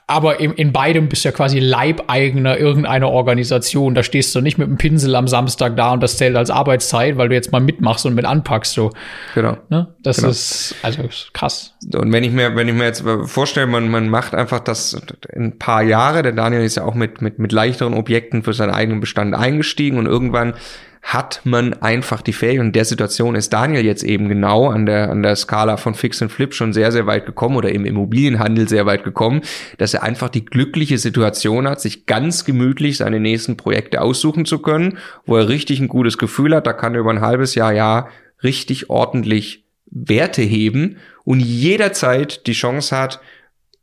Aber in beidem bist du ja quasi Leibeigener irgendeiner Organisation. Da stehst du nicht mit dem Pinsel am Samstag da und das zählt als Arbeitszeit, weil du jetzt mal mitmachst und mit anpackst. So. Genau. Ne? Das ist also krass. Und wenn ich mir jetzt vorstelle, man macht einfach das in ein paar Jahre. Der Daniel ist ja auch mit leichteren Objekten für seinen eigenen Bestand eingestiegen und irgendwann hat man einfach die Fähigkeit, und in der Situation ist Daniel jetzt eben genau an der Skala von Fix and Flip schon sehr, sehr weit gekommen oder im Immobilienhandel sehr weit gekommen, dass er einfach die glückliche Situation hat, sich ganz gemütlich seine nächsten Projekte aussuchen zu können, wo er richtig ein gutes Gefühl hat, da kann er über ein halbes Jahr richtig ordentlich Werte heben und jederzeit die Chance hat,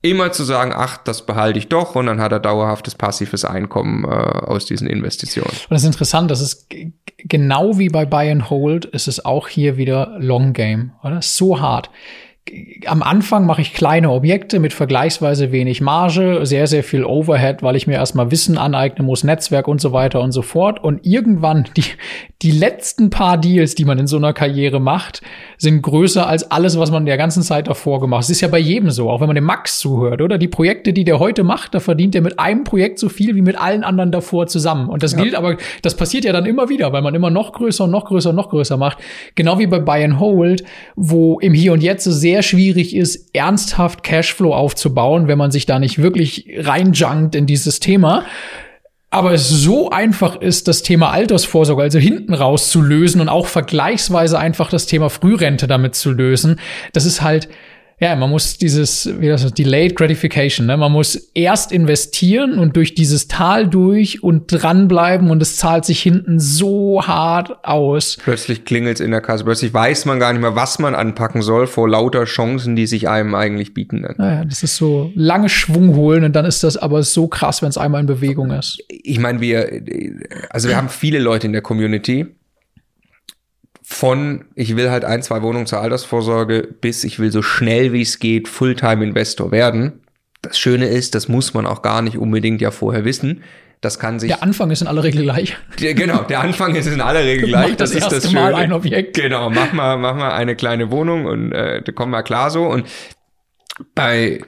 immer zu sagen, ach, das behalte ich doch, und dann hat er dauerhaftes passives Einkommen aus diesen Investitionen. Und das ist interessant, das ist genau wie bei Buy and Hold, ist es auch hier wieder Long Game, oder? So hart. Am Anfang mache ich kleine Objekte mit vergleichsweise wenig Marge, sehr, sehr viel Overhead, weil ich mir erstmal Wissen aneignen muss, Netzwerk und so weiter und so fort. Und irgendwann die letzten paar Deals, die man in so einer Karriere macht, sind größer als alles, was man in der ganzen Zeit davor gemacht hat. Es ist ja bei jedem so, auch wenn man dem Max zuhört, oder? Die Projekte, die der heute macht, da verdient er mit einem Projekt so viel wie mit allen anderen davor zusammen. Und das gilt aber, das passiert ja dann immer wieder, weil man immer noch größer und noch größer und noch größer macht. Genau wie bei Buy and Hold, wo im Hier und Jetzt so sehr schwierig ist, ernsthaft Cashflow aufzubauen, wenn man sich da nicht wirklich reinjunkt in dieses Thema. Aber es so einfach ist, das Thema Altersvorsorge, also hinten raus zu lösen und auch vergleichsweise einfach das Thema Frührente damit zu lösen. Das ist halt, ja, man muss dieses, wie das heißt, Delayed Gratification, ne? Man muss erst investieren und durch dieses Tal durch und dranbleiben, und es zahlt sich hinten so hart aus. Plötzlich klingelt es in der Kasse, plötzlich weiß man gar nicht mehr, was man anpacken soll vor lauter Chancen, die sich einem eigentlich bieten. Ja, das ist so lange Schwung holen, und dann ist das aber so krass, wenn es einmal in Bewegung ist. Ich meine, wir haben viele Leute in der Community, von ich will halt 1, 2 Wohnungen zur Altersvorsorge bis ich will so schnell wie es geht Fulltime-Investor werden. Das Schöne ist, das muss man auch gar nicht unbedingt ja vorher wissen. Das kann sich. Der Anfang ist in aller Regel gleich. Genau, der Anfang ist in aller Regel gleich. Mach das erste ist das Schöne. Mal ein Objekt. Genau, mach mal eine kleine Wohnung und da kommen wir klar so. Und bei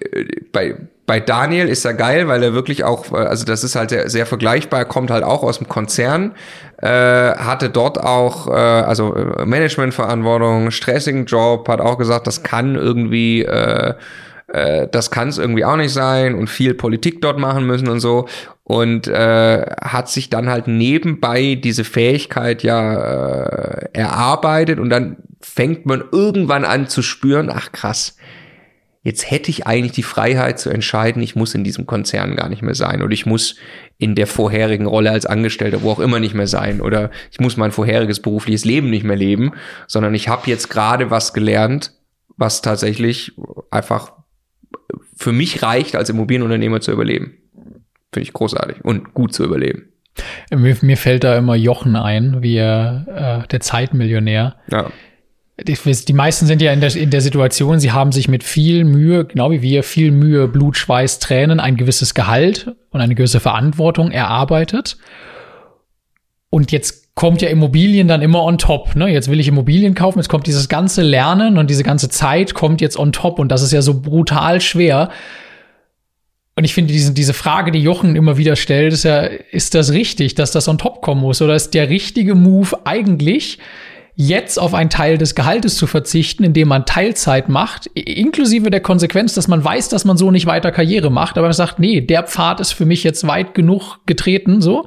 Daniel ist er geil, weil er wirklich auch, also das ist halt sehr, sehr vergleichbar, er kommt halt auch aus dem Konzern, hatte dort auch also Managementverantwortung, stressigen Job, hat auch gesagt, das kann es irgendwie auch nicht sein, und viel Politik dort machen müssen und so, und hat sich dann halt nebenbei diese Fähigkeit erarbeitet, und dann fängt man irgendwann an zu spüren, ach krass, jetzt hätte ich eigentlich die Freiheit zu entscheiden, ich muss in diesem Konzern gar nicht mehr sein, oder ich muss in der vorherigen Rolle als Angestellter, wo auch immer, nicht mehr sein, oder ich muss mein vorheriges berufliches Leben nicht mehr leben, sondern ich habe jetzt gerade was gelernt, was tatsächlich einfach für mich reicht, als Immobilienunternehmer zu überleben. Finde ich großartig und gut zu überleben. Mir fällt da immer Jochen ein, wie der Zeitmillionär. Ja. Die meisten sind ja in der Situation, sie haben sich mit viel Mühe, genau wie wir, viel Mühe, Blut, Schweiß, Tränen, ein gewisses Gehalt und eine gewisse Verantwortung erarbeitet. Und jetzt kommt ja Immobilien dann immer on top. Ne? Jetzt will ich Immobilien kaufen, jetzt kommt dieses ganze Lernen und diese ganze Zeit kommt jetzt on top und das ist ja so brutal schwer. Und ich finde, diese Frage, die Jochen immer wieder stellt, ist ja, ist das richtig, dass das on top kommen muss? Oder ist der richtige Move eigentlich, jetzt auf einen Teil des Gehaltes zu verzichten, indem man Teilzeit macht, inklusive der Konsequenz, dass man weiß, dass man so nicht weiter Karriere macht, aber man sagt, nee, der Pfad ist für mich jetzt weit genug getreten, so.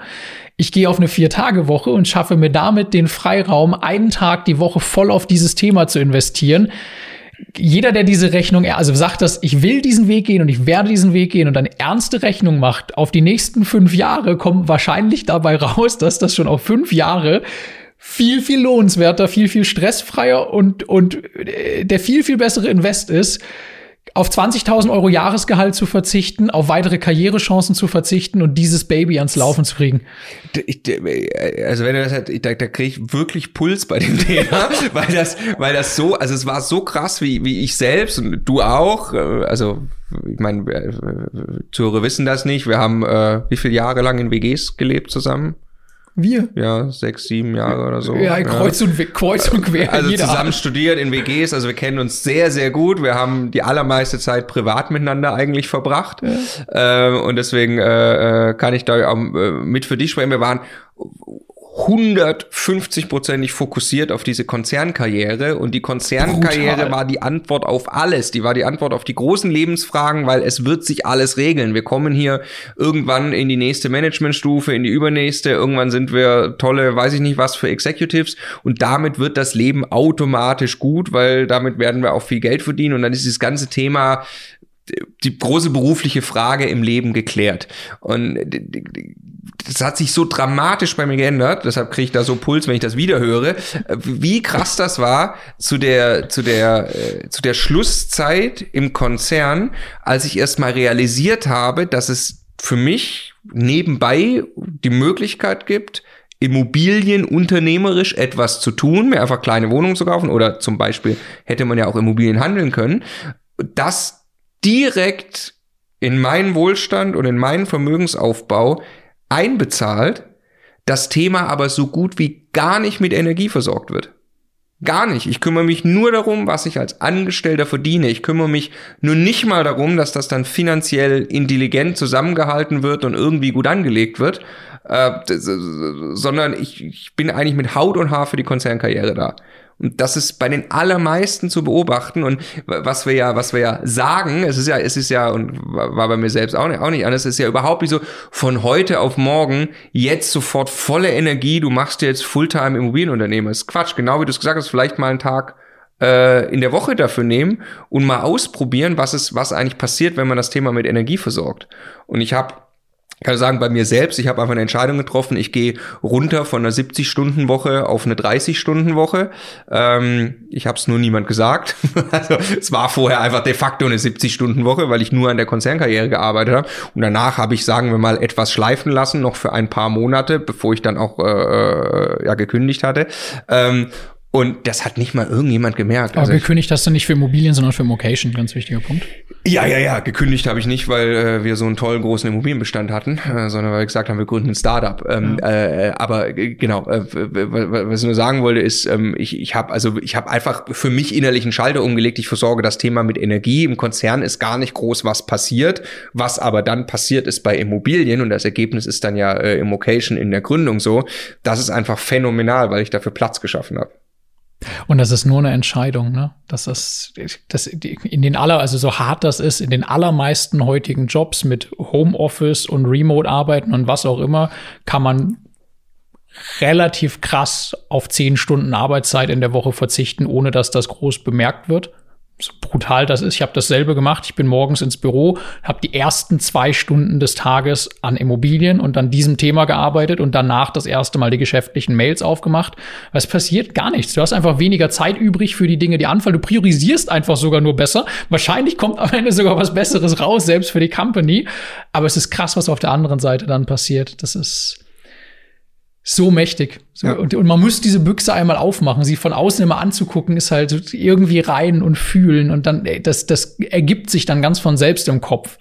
Ich gehe auf eine 4-Tage-Woche und schaffe mir damit den Freiraum, einen Tag die Woche voll auf dieses Thema zu investieren. Jeder, der diese Rechnung, also sagt, dass ich will diesen Weg gehen und ich werde diesen Weg gehen und dann ernste Rechnung macht, auf die nächsten 5 Jahre kommen wahrscheinlich dabei raus, dass das schon auf 5 Jahre viel, viel lohnenswerter, viel, viel stressfreier und der viel, viel bessere Invest ist, auf 20.000 Euro Jahresgehalt zu verzichten, auf weitere Karrierechancen zu verzichten und dieses Baby ans Laufen zu kriegen. Also wenn du das halt, da kriege ich wirklich Puls bei dem Thema, weil das so, also es war so krass, wie ich selbst und du auch, also ich meine, Zuhörer wissen das nicht, wir haben wie viele Jahre lang in WGs gelebt zusammen? Wir? Ja, 6, 7 Jahre oder so. Ja, kreuz und quer. Also zusammen studiert in WGs, also wir kennen uns sehr, sehr gut. Wir haben die allermeiste Zeit privat miteinander eigentlich verbracht. Ja. Und deswegen kann ich da auch mit für dich sprechen. Wir waren 150%ig fokussiert auf diese Konzernkarriere und die Konzernkarriere brutal. War die Antwort auf alles. Die war die Antwort auf die großen Lebensfragen, weil es wird sich alles regeln. Wir kommen hier irgendwann in die nächste Managementstufe, in die übernächste. Irgendwann sind wir tolle, weiß ich nicht was für Executives und damit wird das Leben automatisch gut, weil damit werden wir auch viel Geld verdienen und dann ist dieses ganze Thema, die große berufliche Frage im Leben geklärt. Und das hat sich so dramatisch bei mir geändert, deshalb kriege ich da so Puls, wenn ich das wieder höre, wie krass das war zu der Schlusszeit im Konzern, als ich erstmal realisiert habe, dass es für mich nebenbei die Möglichkeit gibt, Immobilien unternehmerisch etwas zu tun, mir einfach kleine Wohnungen zu kaufen oder zum Beispiel hätte man ja auch Immobilien handeln können, das direkt in meinen Wohlstand und in meinen Vermögensaufbau einbezahlt, das Thema aber so gut wie gar nicht mit Energie versorgt wird. Gar nicht. Ich kümmere mich nur darum, was ich als Angestellter verdiene. Ich kümmere mich nur nicht mal darum, dass das dann finanziell intelligent zusammengehalten wird und irgendwie gut angelegt wird, sondern ich bin eigentlich mit Haut und Haar für die Konzernkarriere da. Und das ist bei den allermeisten zu beobachten und was wir ja sagen, es ist ja und war bei mir selbst auch nicht anders, es ist ja überhaupt nicht so von heute auf morgen jetzt sofort volle Energie, du machst dir jetzt Fulltime Immobilienunternehmer. Das ist Quatsch, genau wie du es gesagt hast, vielleicht mal einen Tag in der Woche dafür nehmen und mal ausprobieren, was eigentlich passiert, wenn man das Thema mit Energie versorgt. Und ich kann sagen, bei mir selbst, ich habe einfach eine Entscheidung getroffen, ich gehe runter von einer 70-Stunden-Woche auf eine 30-Stunden-Woche. Ich habe es nur niemand gesagt. Also es war vorher einfach de facto eine 70-Stunden-Woche, weil ich nur an der Konzernkarriere gearbeitet habe. Und danach habe ich, sagen wir mal, etwas schleifen lassen, noch für ein paar Monate, bevor ich dann auch gekündigt hatte. Und das hat nicht mal irgendjemand gemerkt. Aber also gekündigt hast du nicht für Immobilien, sondern für Immocation, ganz wichtiger Punkt. Ja, gekündigt habe ich nicht, weil wir so einen tollen großen Immobilienbestand hatten, sondern weil wir gesagt haben, wir gründen ein Startup. Was ich nur sagen wollte ist, ich habe einfach für mich innerlich einen Schalter umgelegt. Ich versorge das Thema mit Energie. Im Konzern ist gar nicht groß was passiert. Was aber dann passiert ist bei Immobilien und das Ergebnis ist dann ja Immocation in der Gründung so. Das ist einfach phänomenal, weil ich dafür Platz geschaffen habe. Und das ist nur eine Entscheidung, ne? Dass das in den also so hart das ist, in den allermeisten heutigen Jobs mit Homeoffice und Remote-Arbeiten und was auch immer, kann man relativ krass auf 10 Stunden Arbeitszeit in der Woche verzichten, ohne dass das groß bemerkt wird. So brutal das ist. Ich habe dasselbe gemacht. Ich bin morgens ins Büro, habe die ersten 2 Stunden des Tages an Immobilien und an diesem Thema gearbeitet und danach das erste Mal die geschäftlichen Mails aufgemacht. Was passiert? Gar nichts. Du hast einfach weniger Zeit übrig für die Dinge, die anfallen. Du priorisierst einfach sogar nur besser. Wahrscheinlich kommt am Ende sogar was Besseres raus, selbst für die Company. Aber es ist krass, was auf der anderen Seite dann passiert. Das ist so mächtig. So, ja. Und man muss diese Büchse einmal aufmachen. Sie von außen immer anzugucken, ist halt irgendwie rein und fühlen. Und dann, das ergibt sich dann ganz von selbst im Kopf.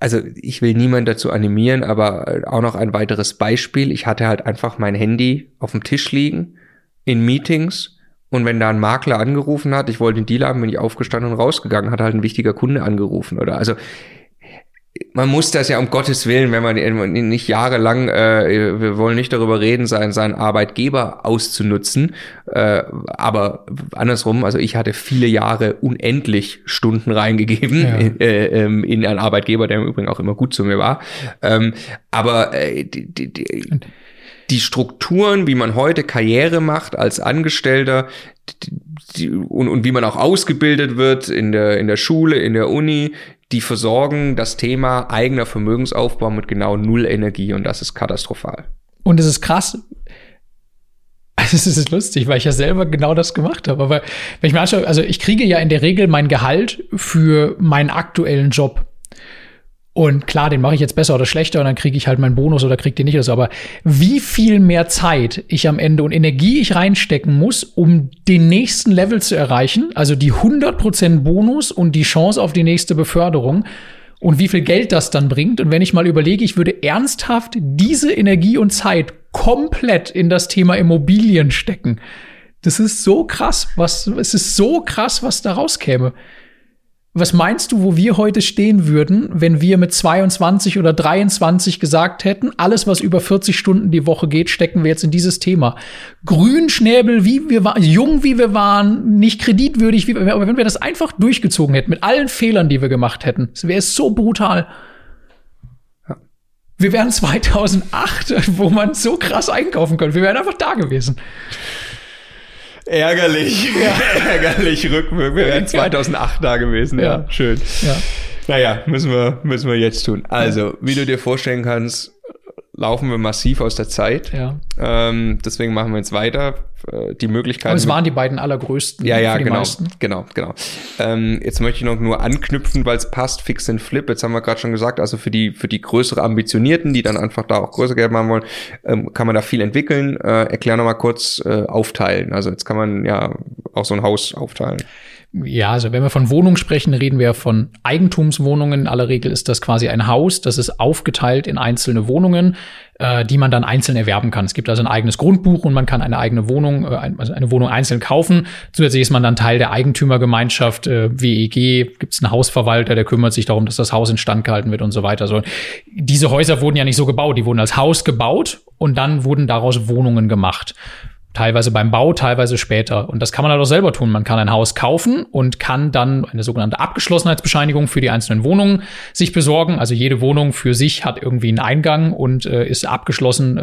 also ich will niemanden dazu animieren, aber auch noch ein weiteres Beispiel. Ich hatte halt einfach mein Handy auf dem Tisch liegen in Meetings und wenn da ein Makler angerufen hat, ich wollte den Deal haben, bin ich aufgestanden und rausgegangen, hat halt ein wichtiger Kunde angerufen, oder? Also man muss das ja um Gottes Willen, wenn man nicht jahrelang, wir wollen nicht darüber reden, seinen Arbeitgeber auszunutzen, aber andersrum, also ich hatte viele Jahre unendlich Stunden reingegeben, ja, in einen Arbeitgeber, der im Übrigen auch immer gut zu mir war, aber die Strukturen, wie man heute Karriere macht als Angestellter, und wie man auch ausgebildet wird in der Schule, in der Uni, die versorgen das Thema eigener Vermögensaufbau mit genau null Energie, und das ist katastrophal. Und es ist krass, also es ist lustig, weil ich ja selber genau das gemacht habe, aber wenn ich mir anschaue, also ich kriege ja in der Regel mein Gehalt für meinen aktuellen Job. Und klar, den mache ich jetzt besser oder schlechter und dann kriege ich halt meinen Bonus oder kriege den nicht oder so. Aber wie viel mehr Zeit ich am Ende und Energie ich reinstecken muss, um den nächsten Level zu erreichen, also die 100% Bonus und die Chance auf die nächste Beförderung und wie viel Geld das dann bringt. Und wenn ich mal überlege, ich würde ernsthaft diese Energie und Zeit komplett in das Thema Immobilien stecken. Das ist so krass, was da rauskäme. Was meinst du, wo wir heute stehen würden, wenn wir mit 22 oder 23 gesagt hätten, alles, was über 40 Stunden die Woche geht, stecken wir jetzt in dieses Thema. Grünschnäbel, wie wir waren, jung, wie wir waren, nicht kreditwürdig, aber wenn wir das einfach durchgezogen hätten, mit allen Fehlern, die wir gemacht hätten, das wäre so brutal. Ja. Wir wären 2008, wo man so krass einkaufen könnte. Wir wären einfach da gewesen. Ärgerlich, ja. Ärgerlich, rückwirkend. Wir wären 2008 da gewesen, ja, schön. Ja. Naja, müssen wir jetzt tun. Also, ja, wie du dir vorstellen kannst, laufen wir massiv aus der Zeit. Ja. Deswegen machen wir jetzt weiter. Die Möglichkeiten. Aber es waren die beiden allergrößten. Ja, für die meisten. Genau. Jetzt möchte ich noch nur anknüpfen, weil es passt, Fix and Flip. Jetzt haben wir gerade schon gesagt, also für die größere Ambitionierten, die dann einfach da auch größer Geld machen wollen, kann man da viel entwickeln. Erklär nochmal kurz, aufteilen. Also jetzt kann man ja auch so ein Haus aufteilen. Ja, also wenn wir von Wohnungen sprechen, reden wir von Eigentumswohnungen. In aller Regel ist das quasi ein Haus, das ist aufgeteilt in einzelne Wohnungen, die man dann einzeln erwerben kann. Es gibt also ein eigenes Grundbuch und man kann eine eigene Wohnung, also eine Wohnung einzeln kaufen. Zusätzlich ist man dann Teil der Eigentümergemeinschaft, WEG, gibt es einen Hausverwalter, der kümmert sich darum, dass das Haus instand gehalten wird und so weiter. Also diese Häuser wurden ja nicht so gebaut, die wurden als Haus gebaut und dann wurden daraus Wohnungen gemacht. Teilweise beim Bau, teilweise später. Und das kann man halt auch selber tun. Man kann ein Haus kaufen und kann dann eine sogenannte Abgeschlossenheitsbescheinigung für die einzelnen Wohnungen sich besorgen. Also jede Wohnung für sich hat irgendwie einen Eingang und ist abgeschlossen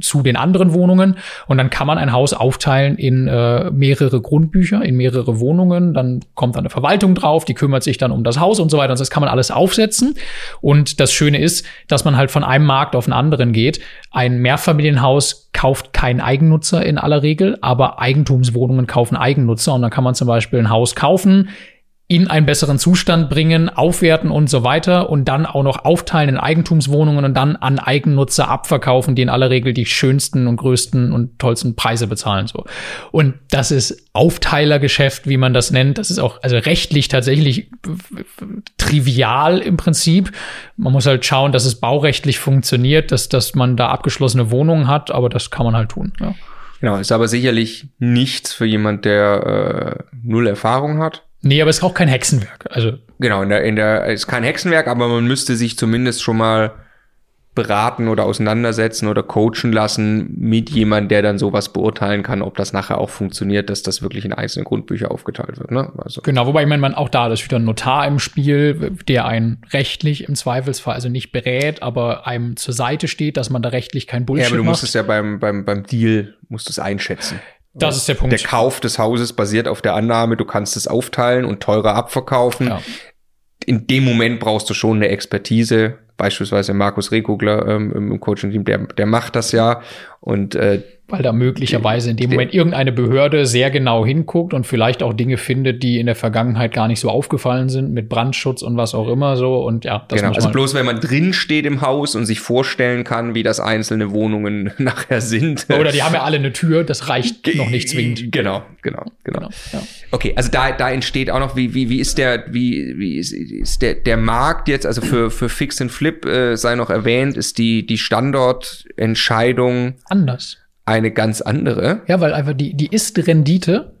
zu den anderen Wohnungen. Und dann kann man ein Haus aufteilen in mehrere Grundbücher, in mehrere Wohnungen. Dann kommt dann eine Verwaltung drauf, die kümmert sich dann um das Haus und so weiter. Und das kann man alles aufsetzen. Und das Schöne ist, dass man halt von einem Markt auf den anderen geht. Ein Mehrfamilienhaus kauft kein Eigennutzer in aller Regel, aber Eigentumswohnungen kaufen Eigennutzer und dann kann man zum Beispiel ein Haus kaufen, in einen besseren Zustand bringen, aufwerten und so weiter und dann auch noch aufteilen in Eigentumswohnungen und dann an Eigennutzer abverkaufen, die in aller Regel die schönsten und größten und tollsten Preise bezahlen, so. Und das ist Aufteilergeschäft, wie man das nennt. Das ist auch, also rechtlich tatsächlich trivial im Prinzip. Man muss halt schauen, dass es baurechtlich funktioniert, dass man da abgeschlossene Wohnungen hat, aber das kann man halt tun, ja. Genau, ist aber sicherlich nichts für jemand, der null Erfahrung hat. Nee, aber es ist auch kein Hexenwerk. Also genau, es ist kein Hexenwerk, aber man müsste sich zumindest schon mal beraten oder auseinandersetzen oder coachen lassen mit jemandem, der dann sowas beurteilen kann, ob das nachher auch funktioniert, dass das wirklich in einzelnen Grundbücher aufgeteilt wird. Ne? Also. Genau, wobei ich meine, auch da ist wieder ein Notar im Spiel, der einen rechtlich im Zweifelsfall, also nicht berät, aber einem zur Seite steht, dass man da rechtlich kein Bullshit macht. Ja, aber du musst es ja beim Deal musst es einschätzen. Das ist der Punkt. Der Kauf des Hauses basiert auf der Annahme, du kannst es aufteilen und teurer abverkaufen. Ja. In dem Moment brauchst du schon eine Expertise, beispielsweise Markus Rekugler im Coaching-Team, der macht das ja. Und weil da möglicherweise in dem Moment irgendeine Behörde sehr genau hinguckt und vielleicht auch Dinge findet, die in der Vergangenheit gar nicht so aufgefallen sind, mit Brandschutz und was auch immer so. Und ja, das genau. Also bloß, wenn man drin steht im Haus und sich vorstellen kann, wie das einzelne Wohnungen nachher sind. Oder die haben ja alle eine Tür, das reicht noch nicht zwingend. Genau. Ja. Okay, also da entsteht auch noch, wie ist der Markt jetzt, also für Fix and Flip sei noch erwähnt, ist die Standortentscheidung anders. Eine ganz andere. Ja, weil einfach die Ist-Rendite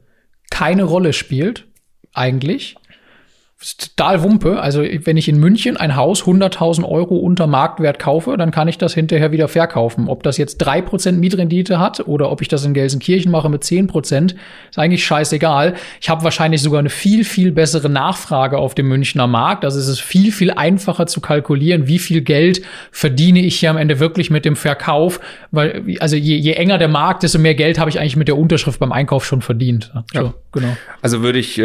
keine Rolle spielt, eigentlich. Das ist total Wumpe. Also wenn ich in München ein Haus 100.000 € unter Marktwert kaufe, dann kann ich das hinterher wieder verkaufen. Ob das jetzt 3% Mietrendite hat oder ob ich das in Gelsenkirchen mache mit 10%, ist eigentlich scheißegal. Ich habe wahrscheinlich sogar eine viel, viel bessere Nachfrage auf dem Münchner Markt. Also es ist viel, viel einfacher zu kalkulieren, wie viel Geld verdiene ich hier am Ende wirklich mit dem Verkauf. Weil, also je enger der Markt, desto mehr Geld habe ich eigentlich mit der Unterschrift beim Einkauf schon verdient. So, ja. Genau. Also würde ich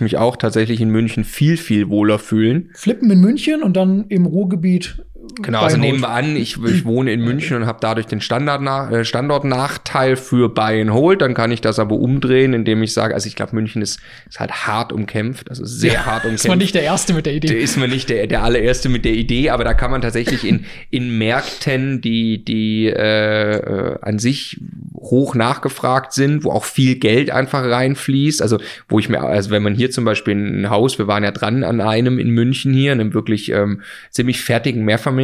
mich auch tatsächlich in München viel wohler fühlen. Flippen in München und dann im Ruhrgebiet. Genau, also nehmen wir an, ich wohne in München und habe dadurch den Standortnachteil für Buy and Hold. Dann kann ich das aber umdrehen, indem ich sage, also ich glaube, München ist halt hart umkämpft, also sehr hart umkämpft. Ist man nicht der Erste mit der Idee. Ist man nicht der allererste mit der Idee, aber da kann man tatsächlich in Märkten, die an sich hoch nachgefragt sind, wo auch viel Geld einfach reinfließt. Also wenn man hier zum Beispiel ein Haus, wir waren ja dran an einem in München hier, in einem wirklich ziemlich fertigen Mehrfamilienhaus,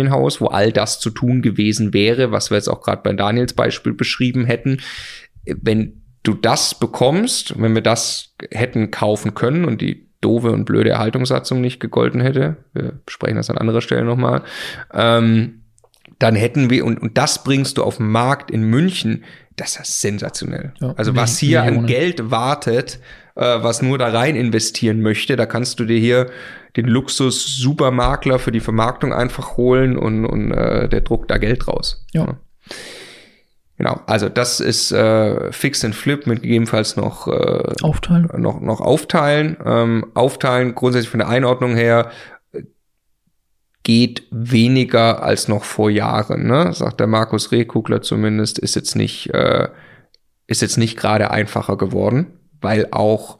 wo all das zu tun gewesen wäre, was wir jetzt auch gerade bei Daniels Beispiel beschrieben hätten. Wenn du das bekommst, wenn wir das hätten kaufen können und die doofe und blöde Erhaltungssatzung nicht gegolten hätte, wir besprechen das an anderer Stelle nochmal, dann hätten wir, und das bringst du auf den Markt in München, das ist sensationell. Ja, also was hier Millionen an Geld wartet, was nur da rein investieren möchte, da kannst du dir hier den Luxus-Supermakler für die Vermarktung einfach holen und der druckt da Geld raus. Ja. Genau, also das ist Fix and Flip mit gegebenenfalls noch aufteilen. Noch aufteilen. Aufteilen grundsätzlich von der Einordnung her geht weniger als noch vor Jahren, ne? Sagt der Markus Rekugler zumindest, ist jetzt nicht gerade einfacher geworden, weil auch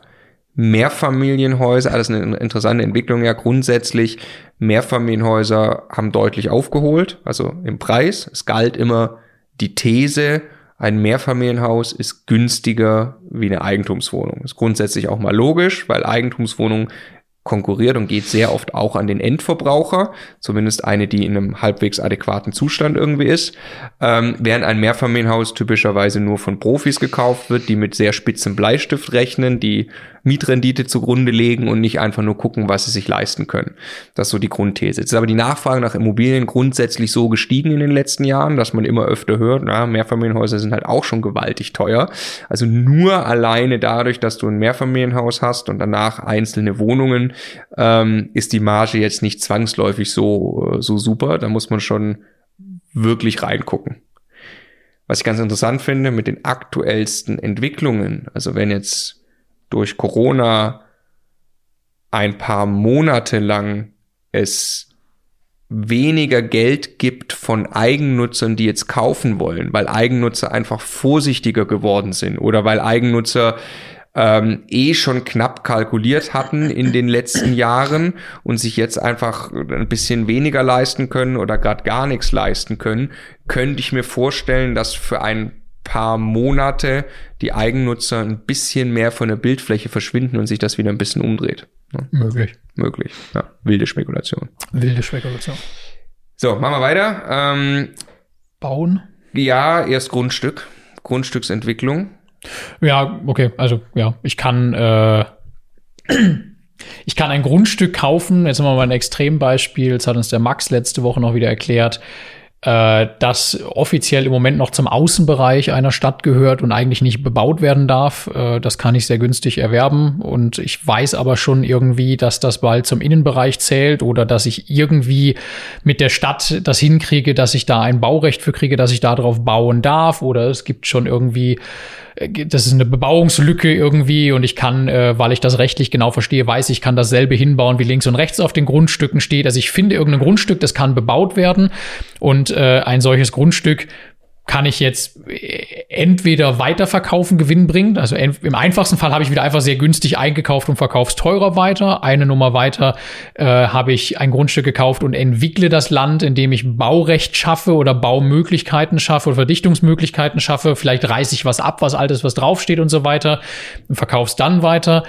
Mehrfamilienhäuser, alles eine interessante Entwicklung ja grundsätzlich, Mehrfamilienhäuser haben deutlich aufgeholt, also im Preis. Es galt immer die These, ein Mehrfamilienhaus ist günstiger wie eine Eigentumswohnung. Ist grundsätzlich auch mal logisch, weil Eigentumswohnungen konkurriert und geht sehr oft auch an den Endverbraucher, zumindest eine, die in einem halbwegs adäquaten Zustand irgendwie ist, während ein Mehrfamilienhaus typischerweise nur von Profis gekauft wird, die mit sehr spitzem Bleistift rechnen, die Mietrendite zugrunde legen und nicht einfach nur gucken, was sie sich leisten können. Das ist so die Grundthese. Jetzt ist aber die Nachfrage nach Immobilien grundsätzlich so gestiegen in den letzten Jahren, dass man immer öfter hört, na, Mehrfamilienhäuser sind halt auch schon gewaltig teuer. Also nur alleine dadurch, dass du ein Mehrfamilienhaus hast und danach einzelne Wohnungen, ist die Marge jetzt nicht zwangsläufig so super. Da muss man schon wirklich reingucken. Was ich ganz interessant finde mit den aktuellsten Entwicklungen, also wenn jetzt durch Corona ein paar Monate lang es weniger Geld gibt von Eigennutzern, die jetzt kaufen wollen, weil Eigennutzer einfach vorsichtiger geworden sind oder weil Eigennutzer schon knapp kalkuliert hatten in den letzten Jahren und sich jetzt einfach ein bisschen weniger leisten können oder gerade gar nichts leisten können, könnte ich mir vorstellen, dass für ein paar Monate die Eigennutzer ein bisschen mehr von der Bildfläche verschwinden und sich das wieder ein bisschen umdreht. Ja. Möglich. Ja. Wilde Spekulation. So, machen wir weiter. Bauen? Ja, erst Grundstücksentwicklung. Ja, okay, also ja, ich kann ein Grundstück kaufen, jetzt haben wir mal ein Extrembeispiel, das hat uns der Max letzte Woche noch wieder erklärt, das offiziell im Moment noch zum Außenbereich einer Stadt gehört und eigentlich nicht bebaut werden darf. Das kann ich sehr günstig erwerben und ich weiß aber schon irgendwie, dass das bald zum Innenbereich zählt oder dass ich irgendwie mit der Stadt das hinkriege, dass ich da ein Baurecht für kriege, dass ich da drauf bauen darf oder es gibt schon irgendwie, das ist eine Bebauungslücke irgendwie und ich kann, weil ich das rechtlich genau verstehe, weiß, ich kann dasselbe hinbauen, wie links und rechts auf den Grundstücken steht. Also ich finde irgendein Grundstück, das kann bebaut werden und ein solches Grundstück kann ich jetzt entweder weiterverkaufen, Gewinn bringt. Also im einfachsten Fall habe ich wieder einfach sehr günstig eingekauft und verkaufe es teurer weiter. Eine Nummer weiter habe ich ein Grundstück gekauft und entwickle das Land, indem ich Baurecht schaffe oder Baumöglichkeiten schaffe oder Verdichtungsmöglichkeiten schaffe. Vielleicht reiße ich was ab, was Altes, was draufsteht und so weiter und verkaufe es dann weiter.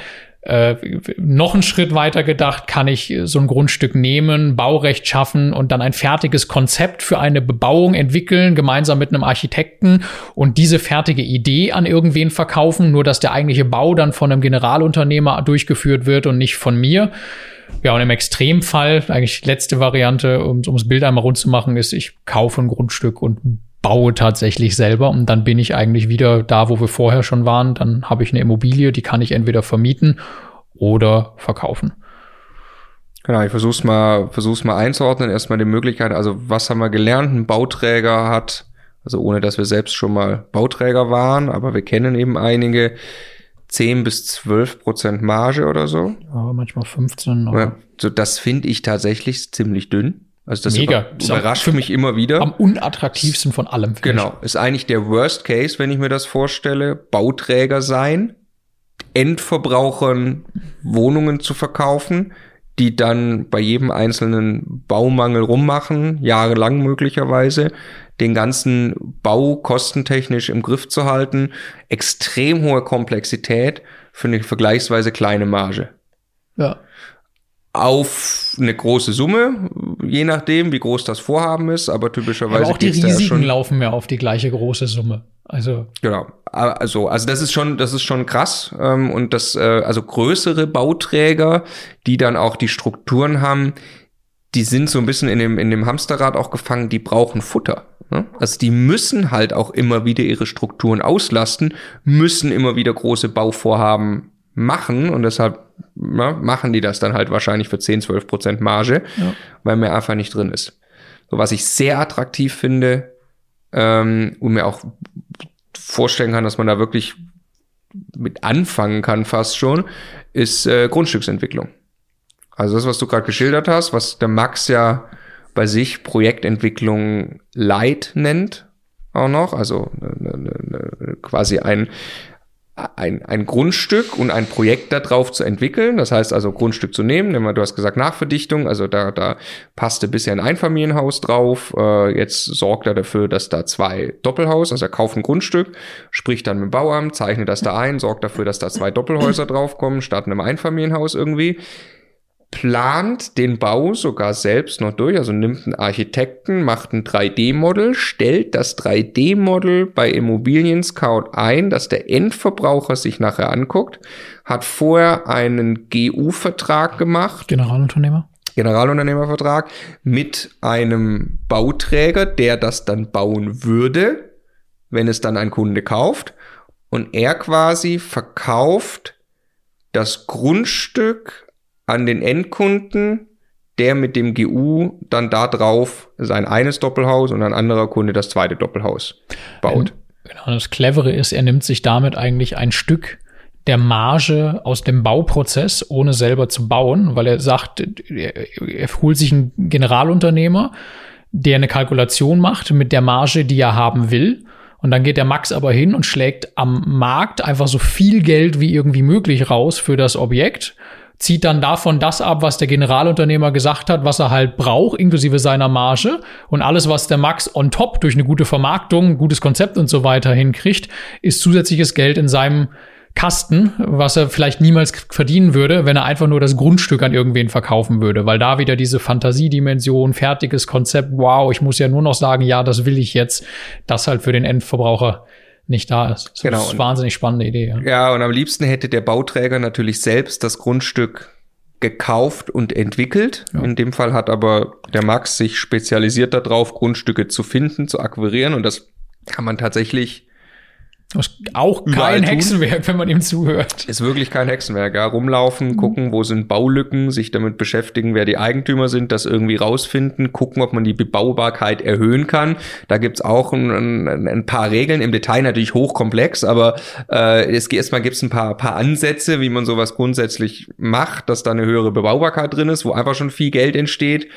Noch einen Schritt weiter gedacht, kann ich so ein Grundstück nehmen, Baurecht schaffen und dann ein fertiges Konzept für eine Bebauung entwickeln, gemeinsam mit einem Architekten und diese fertige Idee an irgendwen verkaufen, nur dass der eigentliche Bau dann von einem Generalunternehmer durchgeführt wird und nicht von mir. Ja, und im Extremfall, eigentlich die letzte Variante, um das Bild einmal rund zu machen, ist, ich kaufe ein Grundstück und baue tatsächlich selber und dann bin ich eigentlich wieder da, wo wir vorher schon waren. Dann habe ich eine Immobilie, die kann ich entweder vermieten oder verkaufen. Genau, ich versuch's mal einzuordnen. Erstmal die Möglichkeit, also was haben wir gelernt? Ein Bauträger hat, also ohne dass wir selbst schon mal Bauträger waren, aber wir kennen eben einige, 10-12% Marge oder so. Ja, manchmal 15. Oder. So, das finde ich tatsächlich ziemlich dünn. Also das Mega. Überrascht mich immer wieder. Am unattraktivsten von allem. Genau. Ist eigentlich der Worst Case, wenn ich mir das vorstelle. Bauträger sein, Endverbrauchern Wohnungen zu verkaufen, die dann bei jedem einzelnen Baumangel rummachen, jahrelang möglicherweise, den ganzen Bau kostentechnisch im Griff zu halten. Extrem hohe Komplexität für eine vergleichsweise kleine Marge. Ja. Auf eine große Summe, je nachdem, wie groß das Vorhaben ist, aber typischerweise. Aber auch die Risiken laufen mehr auf die gleiche große Summe. Also. Genau. Also das ist schon krass. Und das, also größere Bauträger, die dann auch die Strukturen haben, die sind so ein bisschen in dem Hamsterrad auch gefangen, die brauchen Futter. Also die müssen halt auch immer wieder ihre Strukturen auslasten, müssen immer wieder große Bauvorhaben machen und deshalb machen die das dann halt wahrscheinlich für 10-12% Marge, ja, weil mehr einfach nicht drin ist. So, was ich sehr attraktiv finde und mir auch vorstellen kann, dass man da wirklich mit anfangen kann fast schon, ist Grundstücksentwicklung. Also das, was du gerade geschildert hast, was der Max ja bei sich Projektentwicklung Light nennt auch noch, also quasi ein Grundstück und ein Projekt darauf zu entwickeln. Das heißt also, Grundstück zu nehmen. Du hast gesagt, Nachverdichtung. Also da passte bisher ein Einfamilienhaus drauf. Jetzt sorgt er dafür, dass da 2 Doppelhaus, also er kauft ein Grundstück, spricht dann mit dem Bauamt, zeichnet das da ein, sorgt dafür, dass da 2 Doppelhäuser draufkommen, statt einem Einfamilienhaus irgendwie. Plant den Bau sogar selbst noch durch, also nimmt einen Architekten, macht ein 3D-Modell, stellt das 3D-Modell bei Immobilien Scout ein, dass der Endverbraucher sich nachher anguckt, hat vorher einen GU-Vertrag gemacht. Generalunternehmervertrag mit einem Bauträger, der das dann bauen würde, wenn es dann ein Kunde kauft, und er quasi verkauft das Grundstück an den Endkunden, der mit dem GU dann da drauf sein eines Doppelhaus und ein anderer Kunde das zweite Doppelhaus baut. Genau, das Clevere ist, er nimmt sich damit eigentlich ein Stück der Marge aus dem Bauprozess, ohne selber zu bauen, weil er sagt, er holt sich einen Generalunternehmer, der eine Kalkulation macht mit der Marge, die er haben will. Und dann geht der Max aber hin und schlägt am Markt einfach so viel Geld wie irgendwie möglich raus für das Objekt, zieht dann davon das ab, was der Generalunternehmer gesagt hat, was er halt braucht, inklusive seiner Marge. Und alles, was der Max on top durch eine gute Vermarktung, gutes Konzept und so weiter hinkriegt, ist zusätzliches Geld in seinem Kasten, was er vielleicht niemals verdienen würde, wenn er einfach nur das Grundstück an irgendwen verkaufen würde. Weil da wieder diese Fantasiedimension, fertiges Konzept, wow, ich muss ja nur noch sagen, ja, das will ich jetzt, das halt für den Endverbraucher nicht da ist. Das ist eine wahnsinnig spannende Idee. Ja. Ja, und am liebsten hätte der Bauträger natürlich selbst das Grundstück gekauft und entwickelt. Ja. In dem Fall hat aber der Max sich spezialisiert darauf, Grundstücke zu finden, zu akquirieren, und das kann man tatsächlich auch kein Hexenwerk, wenn man ihm zuhört. Ist wirklich kein Hexenwerk. Ja. Rumlaufen, gucken, wo sind Baulücken, sich damit beschäftigen, wer die Eigentümer sind, das irgendwie rausfinden, gucken, ob man die Bebaubarkeit erhöhen kann. Da gibt's auch ein paar Regeln, im Detail natürlich hochkomplex, aber erstmal gibt's ein paar Ansätze, wie man sowas grundsätzlich macht, dass da eine höhere Bebaubarkeit drin ist, wo einfach schon viel Geld entsteht.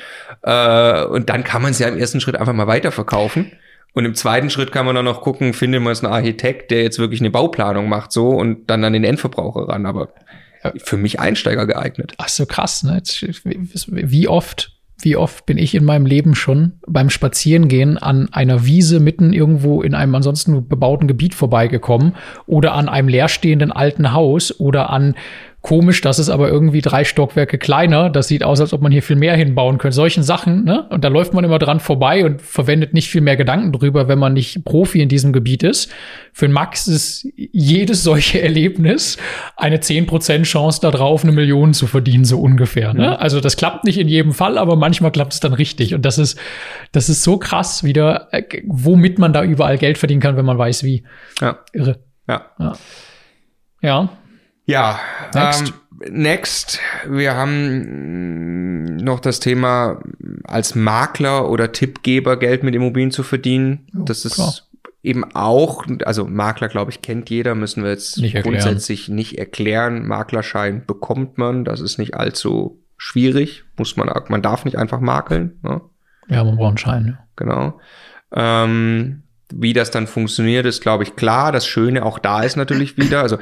Und dann kann man es ja im ersten Schritt einfach mal weiterverkaufen. Und im zweiten Schritt kann man dann noch gucken, findet man jetzt einen Architekt, der jetzt wirklich eine Bauplanung macht so und dann an den Endverbraucher ran. Aber für mich Einsteiger geeignet. Ach so, krass, ne? Wie oft bin ich in meinem Leben schon beim Spazierengehen an einer Wiese mitten irgendwo in einem ansonsten bebauten Gebiet vorbeigekommen oder an einem leerstehenden alten Haus oder an, komisch, das ist aber irgendwie 3 Stockwerke kleiner, das sieht aus, als ob man hier viel mehr hinbauen könnte, solchen Sachen, ne? Und da läuft man immer dran vorbei und verwendet nicht viel mehr Gedanken drüber, wenn man nicht Profi in diesem Gebiet ist. Für Max ist jedes solche Erlebnis eine 10% Chance darauf, 1 Million zu verdienen, so ungefähr, ne? Ja. Also das klappt nicht in jedem Fall, aber manchmal klappt es dann richtig. Und das ist so krass wieder, womit man da überall Geld verdienen kann, wenn man weiß, wie. Ja. Irre. Ja. Ja. Ja. Ja, next. Wir haben noch das Thema, als Makler oder Tippgeber Geld mit Immobilien zu verdienen. Jo, das ist klar. Eben auch, also Makler, glaube ich, kennt jeder, müssen wir jetzt grundsätzlich nicht erklären. Maklerschein bekommt man, das ist nicht allzu schwierig. Man darf nicht einfach makeln. Ne? Ja, man braucht einen Schein. Ja. Genau. Wie das dann funktioniert, ist, glaube ich, klar. Das Schöne auch da ist natürlich wieder, also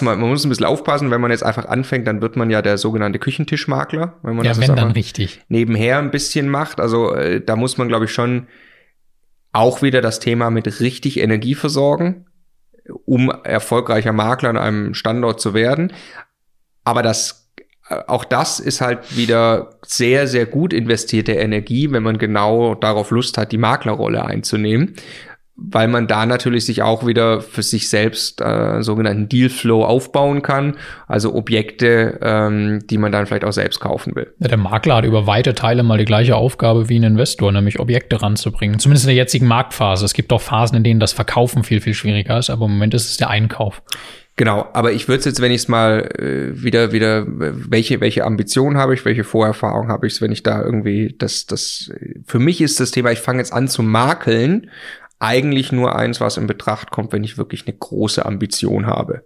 man muss ein bisschen aufpassen, wenn man jetzt einfach anfängt, dann wird man ja der sogenannte Küchentischmakler. Wenn man das dann richtig nebenher ein bisschen macht. Also da muss man, glaube ich, schon auch wieder das Thema mit richtig Energie versorgen, um erfolgreicher Makler an einem Standort zu werden. Aber auch das ist halt wieder sehr, sehr gut investierte Energie, wenn man genau darauf Lust hat, die Maklerrolle einzunehmen. Weil man da natürlich sich auch wieder für sich selbst sogenannten Dealflow aufbauen kann, also Objekte, die man dann vielleicht auch selbst kaufen will. Ja, der Makler hat über weite Teile mal die gleiche Aufgabe wie ein Investor, nämlich Objekte ranzubringen, zumindest in der jetzigen Marktphase. Es gibt doch Phasen, in denen das Verkaufen viel, viel schwieriger ist, aber im Moment ist es der Einkauf. Genau, aber ich würde es jetzt, wenn ich es mal wieder, welche Ambition habe ich, welche Vorerfahrung habe ich, wenn ich da irgendwie für mich ist das Thema, ich fange jetzt an zu makeln, eigentlich nur eins, was in Betracht kommt, wenn ich wirklich eine große Ambition habe.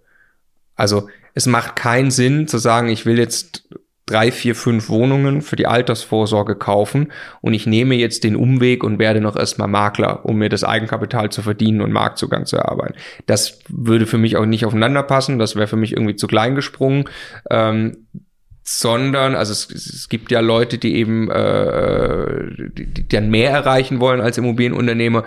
Also es macht keinen Sinn zu sagen, ich will jetzt 3, 4, 5 Wohnungen für die Altersvorsorge kaufen und ich nehme jetzt den Umweg und werde noch erstmal Makler, um mir das Eigenkapital zu verdienen und Marktzugang zu erarbeiten. Das würde für mich auch nicht aufeinander passen, das wäre für mich irgendwie zu klein gesprungen. Sondern, also es gibt ja Leute, die eben die dann mehr erreichen wollen als Immobilienunternehmer,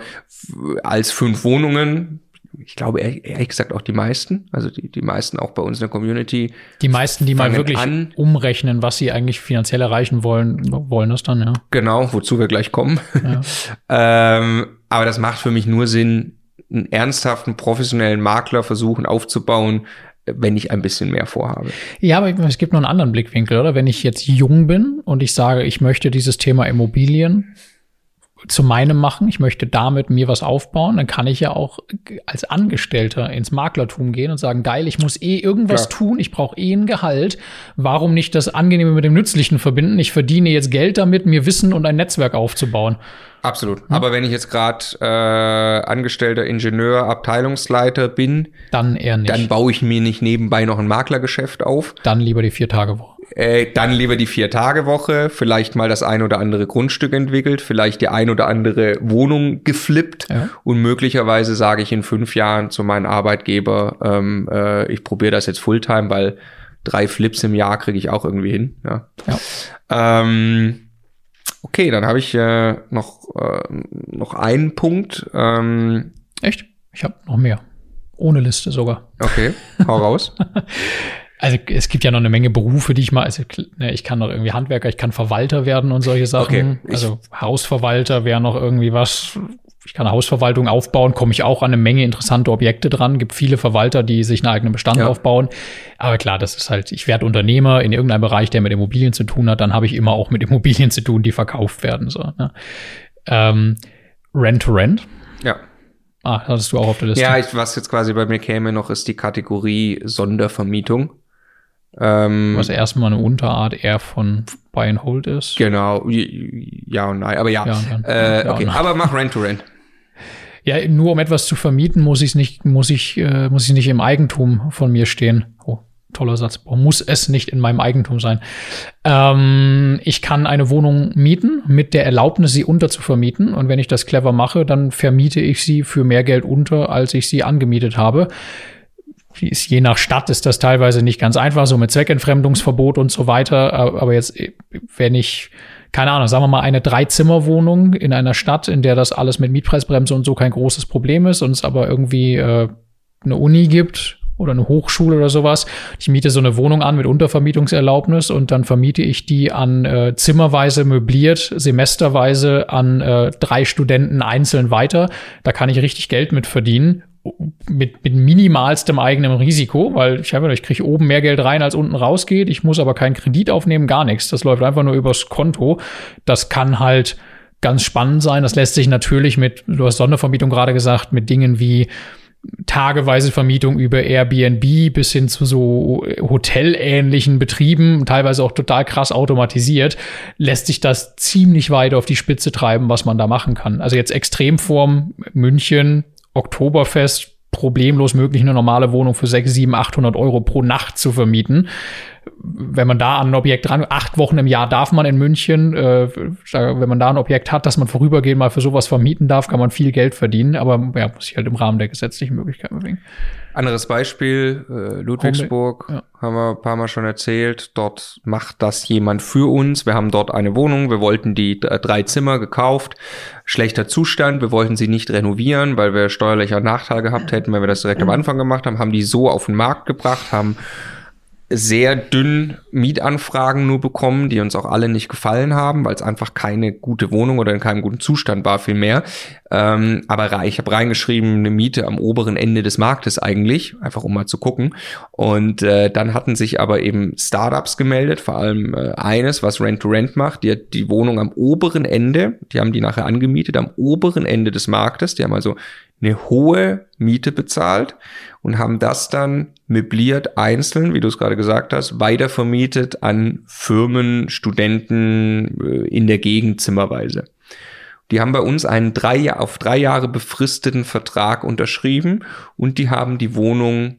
als 5 Wohnungen. Ich glaube, ehrlich gesagt auch die meisten, also die meisten auch bei uns in der Community. Die meisten, die mal wirklich umrechnen, was sie eigentlich finanziell erreichen wollen das dann, ja. Genau, wozu wir gleich kommen. Ja. Aber das macht für mich nur Sinn, einen ernsthaften, professionellen Makler versuchen aufzubauen, wenn ich ein bisschen mehr vorhabe. Ja, aber es gibt noch einen anderen Blickwinkel, oder? Wenn ich jetzt jung bin und ich sage, ich möchte dieses Thema Immobilien zu meinem machen, ich möchte damit mir was aufbauen, dann kann ich ja auch als Angestellter ins Maklertum gehen und sagen, geil, ich muss irgendwas tun, ich brauche ein Gehalt, warum nicht das Angenehme mit dem Nützlichen verbinden? Ich verdiene jetzt Geld damit, mir Wissen und ein Netzwerk aufzubauen. Absolut. Hm? Aber wenn ich jetzt gerade Angestellter, Ingenieur, Abteilungsleiter bin, dann eher nicht. Dann baue ich mir nicht nebenbei noch ein Maklergeschäft auf. Dann lieber die 4-Tage-Woche. Dann lieber die 4-Tage-Woche, vielleicht mal das ein oder andere Grundstück entwickelt, vielleicht die ein oder andere Wohnung geflippt und möglicherweise sage ich in 5 Jahren zu meinem Arbeitgeber, ich probiere das jetzt Fulltime, weil 3 Flips im Jahr kriege ich auch irgendwie hin. Ja. Ja. Okay, dann habe ich noch einen Punkt. Echt? Ich habe noch mehr. Ohne Liste sogar. Okay, hau raus. Also es gibt ja noch eine Menge Berufe, die ich mal, also ich kann noch irgendwie Handwerker, ich kann Verwalter werden und solche Sachen. Okay, also Hausverwalter wäre noch irgendwie was. Ich kann eine Hausverwaltung aufbauen, komme ich auch an eine Menge interessante Objekte dran. Gibt viele Verwalter, die sich einen eigenen Bestand aufbauen. Aber klar, das ist halt, ich werde Unternehmer in irgendeinem Bereich, der mit Immobilien zu tun hat, dann habe ich immer auch mit Immobilien zu tun, die verkauft werden. So, ne? Rent to Rent. Ja. Ah, hattest du auch auf der Liste. Ja, was jetzt quasi bei mir käme noch, ist die Kategorie Sondervermietung. Was erstmal eine Unterart eher von Buy and Hold ist. Genau, ja und nein, aber ja. Okay. Aber mach Rent to Rent. Ja, nur um etwas zu vermieten, muss ich nicht im Eigentum von mir stehen. Oh, toller Satz, muss es nicht in meinem Eigentum sein. Ich kann eine Wohnung mieten mit der Erlaubnis, sie unterzuvermieten. Und wenn ich das clever mache, dann vermiete ich sie für mehr Geld unter, als ich sie angemietet habe. Je nach Stadt ist das teilweise nicht ganz einfach, so mit Zweckentfremdungsverbot und so weiter. Aber jetzt, wenn ich, keine Ahnung, sagen wir mal eine 3-Zimmer-Wohnung in einer Stadt, in der das alles mit Mietpreisbremse und so kein großes Problem ist und es aber irgendwie eine Uni gibt oder eine Hochschule oder sowas. Ich miete so eine Wohnung an mit Untervermietungserlaubnis und dann vermiete ich die an zimmerweise möbliert, semesterweise an 3 Studenten einzeln weiter. Da kann ich richtig Geld mit verdienen. Mit minimalstem eigenem Risiko, weil ich kriege oben mehr Geld rein, als unten rausgeht. Ich muss aber keinen Kredit aufnehmen, gar nichts. Das läuft einfach nur übers Konto. Das kann halt ganz spannend sein. Das lässt sich natürlich mit, du hast Sondervermietung gerade gesagt, mit Dingen wie tageweise Vermietung über Airbnb bis hin zu so hotelähnlichen Betrieben, teilweise auch total krass automatisiert, lässt sich das ziemlich weit auf die Spitze treiben, was man da machen kann. Also jetzt Extremform München, Oktoberfest, problemlos möglich, eine normale Wohnung für 600, 700, 800 € pro Nacht zu vermieten. Wenn man da an ein Objekt dran, 8 Wochen im Jahr darf man in München, wenn man da ein Objekt hat, dass man vorübergehend mal für sowas vermieten darf, kann man viel Geld verdienen, aber ja, muss ich halt im Rahmen der gesetzlichen Möglichkeiten bewegen. Anderes Beispiel, Ludwigsburg, ja. Haben wir ein paar Mal schon erzählt, dort macht das jemand für uns, wir haben dort eine Wohnung, wir wollten die 3 Zimmer gekauft, schlechter Zustand, wir wollten sie nicht renovieren, weil wir steuerlicher Nachteil gehabt hätten, wenn wir das direkt am Anfang gemacht haben, haben die so auf den Markt gebracht, haben sehr dünn Mietanfragen nur bekommen, die uns auch alle nicht gefallen haben, weil es einfach keine gute Wohnung oder in keinem guten Zustand war, vielmehr. Aber ich habe reingeschrieben, eine Miete am oberen Ende des Marktes eigentlich, einfach um mal zu gucken. Und dann hatten sich aber eben Startups gemeldet, vor allem eines, was Rent-to-Rent macht, die hat die Wohnung am oberen Ende, die haben die nachher angemietet, am oberen Ende des Marktes, die haben also eine hohe Miete bezahlt und haben das dann möbliert einzeln, wie du es gerade gesagt hast, weitervermietet an Firmen, Studenten in der Gegend zimmerweise. Die haben bei uns einen 3 Jahre befristeten Vertrag unterschrieben und die haben die Wohnung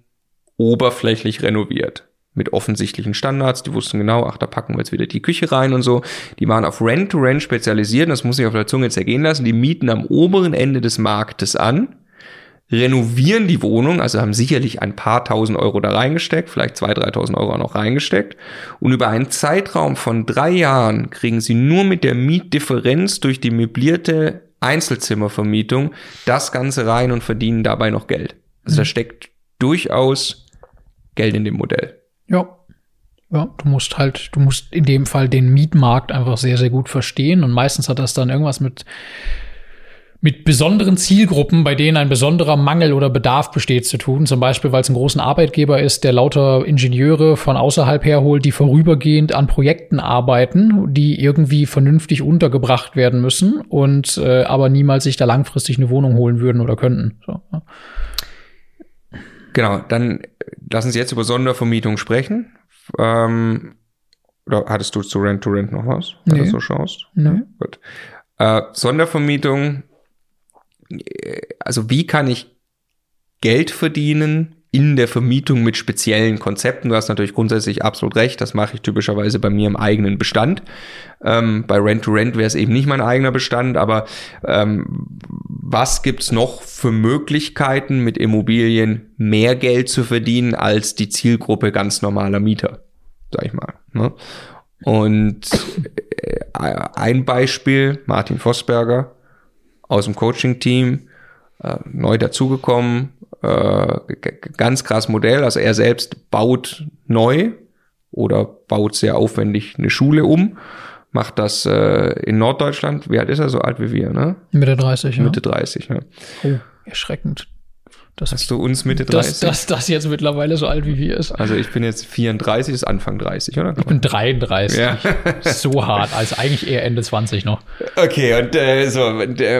oberflächlich renoviert. Mit offensichtlichen Standards, die wussten genau, da packen wir jetzt wieder die Küche rein und so. Die waren auf Rent-to-Rent spezialisiert, das muss ich auf der Zunge zergehen lassen, die mieten am oberen Ende des Marktes an, renovieren die Wohnung, also haben sicherlich ein paar $1.000 da reingesteckt, vielleicht 2.000, 3.000 € noch reingesteckt und über einen Zeitraum von 3 Jahren kriegen sie nur mit der Mietdifferenz durch die möblierte Einzelzimmervermietung das Ganze rein und verdienen dabei noch Geld. Also da steckt durchaus Geld in dem Modell. Ja, du musst in dem Fall den Mietmarkt einfach sehr, sehr gut verstehen und meistens hat das dann irgendwas mit besonderen Zielgruppen, bei denen ein besonderer Mangel oder Bedarf besteht, zu tun. Zum Beispiel, weil es einen großen Arbeitgeber ist, der lauter Ingenieure von außerhalb herholt, die vorübergehend an Projekten arbeiten, die irgendwie vernünftig untergebracht werden müssen und aber niemals sich da langfristig eine Wohnung holen würden oder könnten. So. Genau, dann lass uns jetzt über Sondervermietung sprechen. Oder hattest du zu Rent-to-Rent noch was, wenn du so schaust? Nee. Gut. Sondervermietung, also wie kann ich Geld verdienen in der Vermietung mit speziellen Konzepten? Du hast natürlich grundsätzlich absolut recht, das mache ich typischerweise bei mir im eigenen Bestand. Bei Rent-to-Rent wäre es eben nicht mein eigener Bestand, aber was gibt's noch für Möglichkeiten, mit Immobilien mehr Geld zu verdienen als die Zielgruppe ganz normaler Mieter, sag ich mal, ne? Und ein Beispiel, Martin Vossberger aus dem Coaching-Team, neu dazugekommen, ganz krass Modell, also er selbst baut neu oder baut sehr aufwendig eine Schule um, macht das in Norddeutschland, wie alt ist er, so alt wie wir, ne? Mitte 30, Mitte 30, ne? Oh, erschreckend. Hast du uns Mitte 30? Dass das jetzt mittlerweile so alt wie wir ist. Also ich bin jetzt 34, ist Anfang 30, oder? Ich bin 33. Ja. So hart, also eigentlich eher Ende 20 noch. Okay, und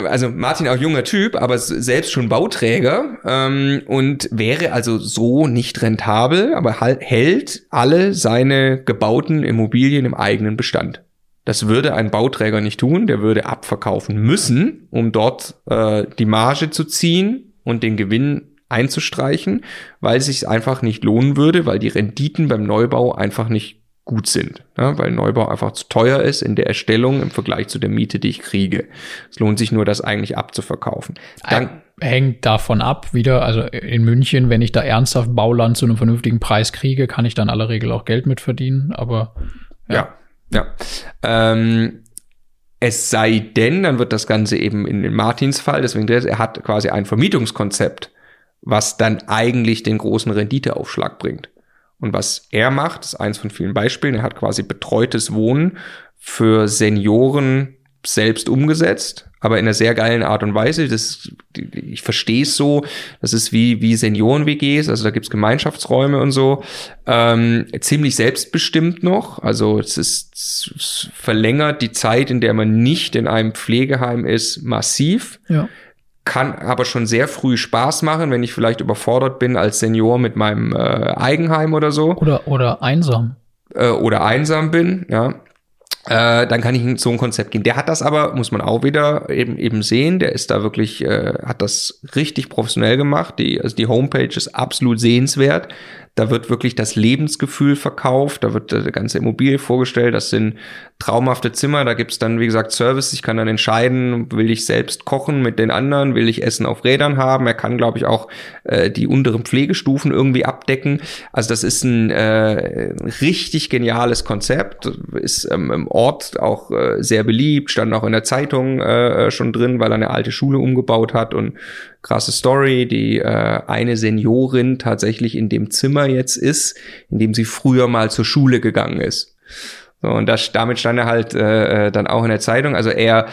also Martin auch junger Typ, aber selbst schon Bauträger und wäre also so nicht rentabel, aber hält alle seine gebauten Immobilien im eigenen Bestand. Das würde ein Bauträger nicht tun, der würde abverkaufen müssen, um dort die Marge zu ziehen und den Gewinn einzustreichen, weil es sich einfach nicht lohnen würde, weil die Renditen beim Neubau einfach nicht gut sind, ja, weil Neubau einfach zu teuer ist in der Erstellung im Vergleich zu der Miete, die ich kriege. Es lohnt sich nur, das eigentlich abzuverkaufen. Dann hängt davon ab, wieder, also in München, wenn ich da ernsthaft Bauland zu einem vernünftigen Preis kriege, kann ich da in aller Regel auch Geld mit verdienen, aber ja. Es sei denn, dann wird das Ganze eben in Martins Fall, deswegen, er hat quasi ein Vermietungskonzept, was dann eigentlich den großen Renditeaufschlag bringt. Und was er macht, ist eins von vielen Beispielen. Er hat quasi betreutes Wohnen für Senioren selbst umgesetzt, aber in einer sehr geilen Art und Weise. Das, ich verstehe es so, das ist wie Senioren-WGs, also da gibt's Gemeinschaftsräume und so. Ziemlich selbstbestimmt noch, also es verlängert die Zeit, in der man nicht in einem Pflegeheim ist, massiv. Ja. Kann aber schon sehr früh Spaß machen, wenn ich vielleicht überfordert bin als Senior mit meinem Eigenheim oder so. Oder einsam. Oder einsam bin, ja. Dann kann ich in so ein Konzept gehen. Der hat das aber, muss man auch wieder eben sehen, der ist da wirklich, hat das richtig professionell gemacht. Also die Homepage ist absolut sehenswert. Da wird wirklich das Lebensgefühl verkauft, da wird die ganze Immobilie vorgestellt, das sind traumhafte Zimmer, da gibt's dann, wie gesagt, Service, ich kann dann entscheiden, will ich selbst kochen mit den anderen, will ich Essen auf Rädern haben, er kann, glaube ich, auch die unteren Pflegestufen irgendwie abdecken, also das ist ein richtig geniales Konzept, ist im Ort auch sehr beliebt, stand auch in der Zeitung schon drin, weil er eine alte Schule umgebaut hat und krasse Story, die eine Seniorin tatsächlich in dem Zimmer jetzt ist, in dem sie früher mal zur Schule gegangen ist. So, und damit stand er halt dann auch in der Zeitung. Also er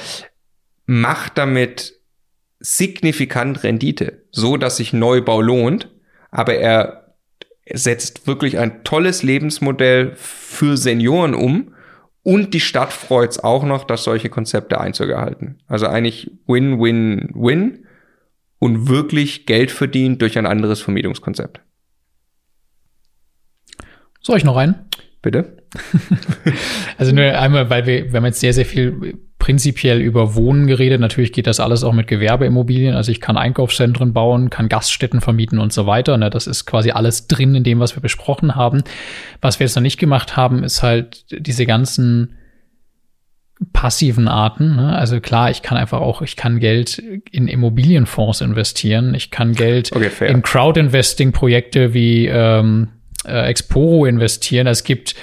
macht damit signifikant Rendite, so dass sich Neubau lohnt, aber er setzt wirklich ein tolles Lebensmodell für Senioren um. Und die Stadt freut's auch noch, dass solche Konzepte Einzug erhalten. Also eigentlich Win-Win-Win. Und wirklich Geld verdient durch ein anderes Vermietungskonzept. Soll ich noch einen? Bitte. Also nur einmal, wir haben jetzt sehr, sehr viel prinzipiell über Wohnen geredet. Natürlich geht das alles auch mit Gewerbeimmobilien. Also ich kann Einkaufszentren bauen, kann Gaststätten vermieten und so weiter. Das ist quasi alles drin in dem, was wir besprochen haben. Was wir jetzt noch nicht gemacht haben, ist halt diese ganzen passiven Arten, ne? Also klar, ich kann Geld in Immobilienfonds investieren, ich kann Geld in Crowd-Investing-Projekte wie Exporo investieren, es gibt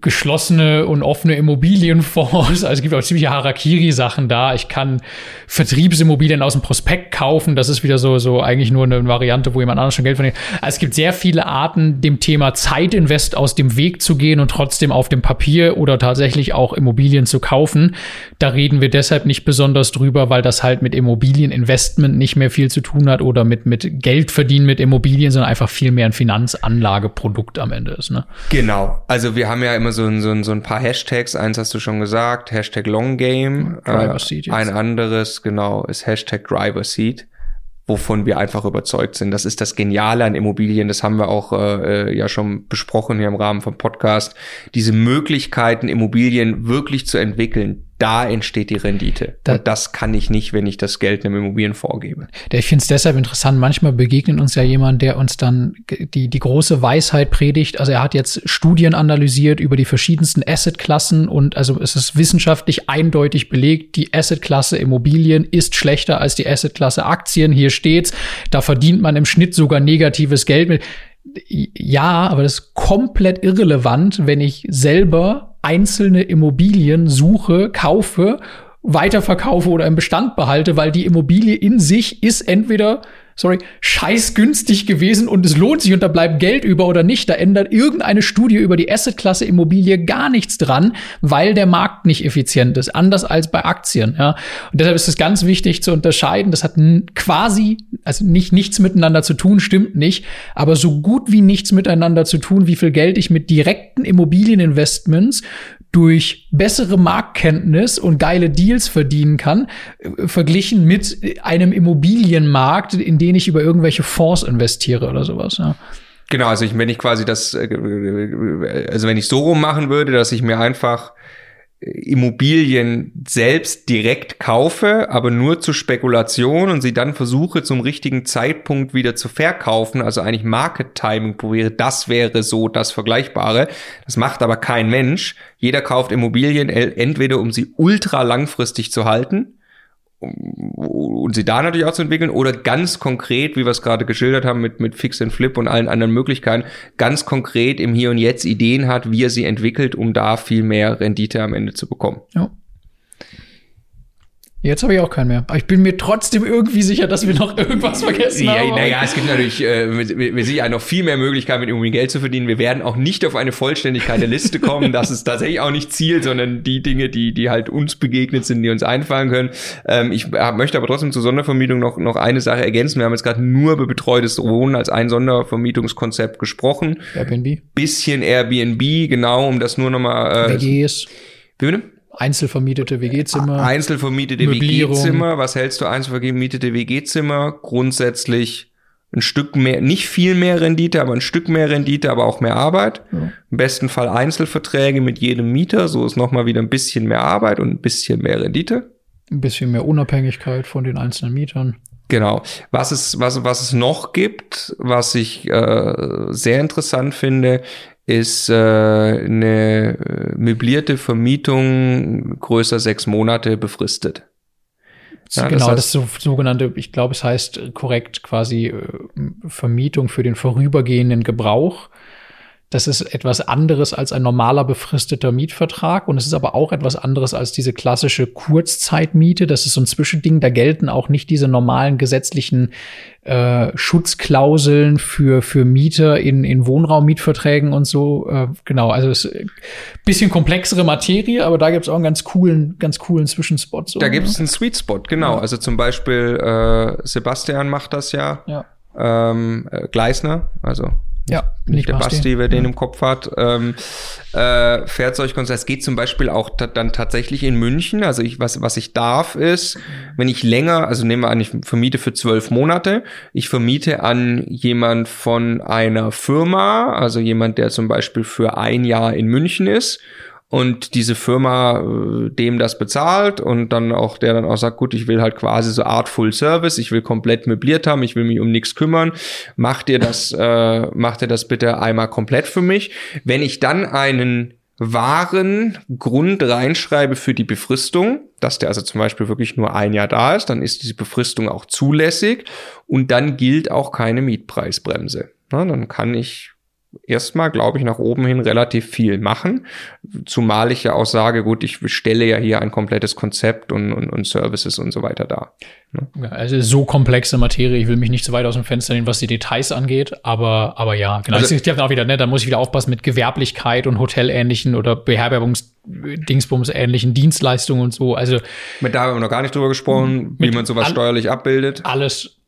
geschlossene und offene Immobilienfonds, also es gibt auch ziemliche Harakiri-Sachen da, ich kann Vertriebsimmobilien aus dem Prospekt kaufen, das ist wieder so eigentlich nur eine Variante, wo jemand anders schon Geld verdient. Also es gibt sehr viele Arten, dem Thema Zeitinvest aus dem Weg zu gehen und trotzdem auf dem Papier oder tatsächlich auch Immobilien zu kaufen. Da reden wir deshalb nicht besonders drüber, weil das halt mit Immobilieninvestment nicht mehr viel zu tun hat oder mit Geld verdienen mit Immobilien, sondern einfach viel mehr ein Finanzanlageprodukt am Ende ist, ne? Genau, also wir haben ja immer so ein paar Hashtags, eins hast du schon gesagt, Hashtag Long Game, ein anderes, genau, ist Hashtag Driver Seat, wovon wir einfach überzeugt sind. Das ist das Geniale an Immobilien, das haben wir auch ja schon besprochen hier im Rahmen vom Podcast, diese Möglichkeiten, Immobilien wirklich zu entwickeln. Da entsteht die Rendite. Und das kann ich nicht, wenn ich das Geld einem Immobilienfonds gebe. Ich finde es deshalb interessant, manchmal begegnet uns ja jemand, der uns dann die große Weisheit predigt. Also er hat jetzt Studien analysiert über die verschiedensten Assetklassen und also es ist wissenschaftlich eindeutig belegt, die Assetklasse Immobilien ist schlechter als die Assetklasse Aktien. Hier steht's, da verdient man im Schnitt sogar negatives Geld mit. Ja, aber das ist komplett irrelevant, wenn ich selber einzelne Immobilien suche, kaufe, weiterverkaufe oder im Bestand behalte, weil die Immobilie in sich ist entweder, scheiß günstig gewesen und es lohnt sich und da bleibt Geld über oder nicht. Da ändert irgendeine Studie über die Assetklasse Immobilie gar nichts dran, weil der Markt nicht effizient ist, anders als bei Aktien. Ja. Und deshalb ist es ganz wichtig zu unterscheiden. Das hat quasi, also nichts miteinander zu tun, stimmt nicht, aber so gut wie nichts miteinander zu tun, wie viel Geld ich mit direkten Immobilieninvestments durch bessere Marktkenntnis und geile Deals verdienen kann, verglichen mit einem Immobilienmarkt, in den ich über irgendwelche Fonds investiere oder sowas. Ja. Genau, also wenn ich so rum machen würde, dass ich mir einfach Immobilien selbst direkt kaufe, aber nur zur Spekulation und sie dann versuche zum richtigen Zeitpunkt wieder zu verkaufen, also eigentlich Market Timing probiere, das wäre so das Vergleichbare. Das macht aber kein Mensch. Jeder kauft Immobilien entweder, um sie ultra langfristig zu halten und sie da natürlich auch zu entwickeln oder ganz konkret, wie wir es gerade geschildert haben mit Fix and Flip und allen anderen Möglichkeiten, ganz konkret im Hier und Jetzt Ideen hat, wie er sie entwickelt, um da viel mehr Rendite am Ende zu bekommen. Ja. Jetzt habe ich auch keinen mehr. Aber ich bin mir trotzdem irgendwie sicher, dass wir noch irgendwas vergessen haben. Naja, es gibt natürlich mit Sicherheit noch viel mehr Möglichkeiten, mit Immobilien Geld zu verdienen. Wir werden auch nicht auf eine Vollständigkeit der Liste kommen. Das ist tatsächlich auch nicht Ziel, sondern die Dinge, die halt uns begegnet sind, die uns einfallen können. Ich möchte aber trotzdem zur Sondervermietung noch eine Sache ergänzen. Wir haben jetzt gerade nur über betreutes Wohnen als ein Sondervermietungskonzept gesprochen. Airbnb. Bisschen Airbnb, genau, um das nur nochmal... WGs. Wie bitte? Einzelvermietete WG-Zimmer. Einzelvermietete WG-Zimmer. Was hältst du? Einzelvermietete WG-Zimmer. Grundsätzlich ein Stück mehr, nicht viel mehr Rendite, aber ein Stück mehr Rendite, aber auch mehr Arbeit. Ja. Im besten Fall Einzelverträge mit jedem Mieter. So ist nochmal wieder ein bisschen mehr Arbeit und ein bisschen mehr Rendite. Ein bisschen mehr Unabhängigkeit von den einzelnen Mietern. Genau. Was es noch gibt, was ich sehr interessant finde, ist eine möblierte Vermietung größer 6 Monate befristet. Ja, genau, das ist so sogenannte, ich glaube, es heißt korrekt quasi Vermietung für den vorübergehenden Gebrauch. Das ist etwas anderes als ein normaler befristeter Mietvertrag und es ist aber auch etwas anderes als diese klassische Kurzzeitmiete. Das ist so ein Zwischending, da gelten auch nicht diese normalen gesetzlichen Schutzklauseln für Mieter in Wohnraummietverträgen und so. Genau, also es ist ein bisschen komplexere Materie, aber da gibt es auch einen ganz coolen Zwischenspot. So, da gibt es einen Sweet Spot, genau. Ja. Also zum Beispiel Sebastian macht das ja. Gleisner, also ja, nicht der Basti, wer den im Kopf hat, fährt solche Konzerte. Es geht zum Beispiel auch dann tatsächlich in München. Also was ich darf ist, wenn ich länger, also nehmen wir an, ich vermiete für 12 Monate, ich vermiete an jemand von einer Firma, also jemand, der zum Beispiel für ein Jahr in München ist und diese Firma dem das bezahlt und der dann auch sagt, gut, ich will halt quasi so Art Full Service, ich will komplett möbliert haben, ich will mich um nichts kümmern, macht ihr das bitte einmal komplett für mich. Wenn ich dann einen wahren Grund reinschreibe für die Befristung, dass der also zum Beispiel wirklich nur ein Jahr da ist, dann ist diese Befristung auch zulässig und dann gilt auch keine Mietpreisbremse. Na, dann kann ich erstmal, glaube ich, nach oben hin relativ viel machen, zumal ich ja auch sage, gut, ich stelle ja hier ein komplettes Konzept und Services und so weiter dar. Ne? Also so komplexe Materie, ich will mich nicht so weit aus dem Fenster nehmen, was die Details angeht, aber ja, genau. Also, ich habe auch wieder, ne, da muss ich wieder aufpassen mit Gewerblichkeit und hotelähnlichen oder Beherbergungs-Dingsbums-ähnlichen Dienstleistungen und so. Also da haben wir noch gar nicht drüber gesprochen, wie man sowas steuerlich abbildet. Alles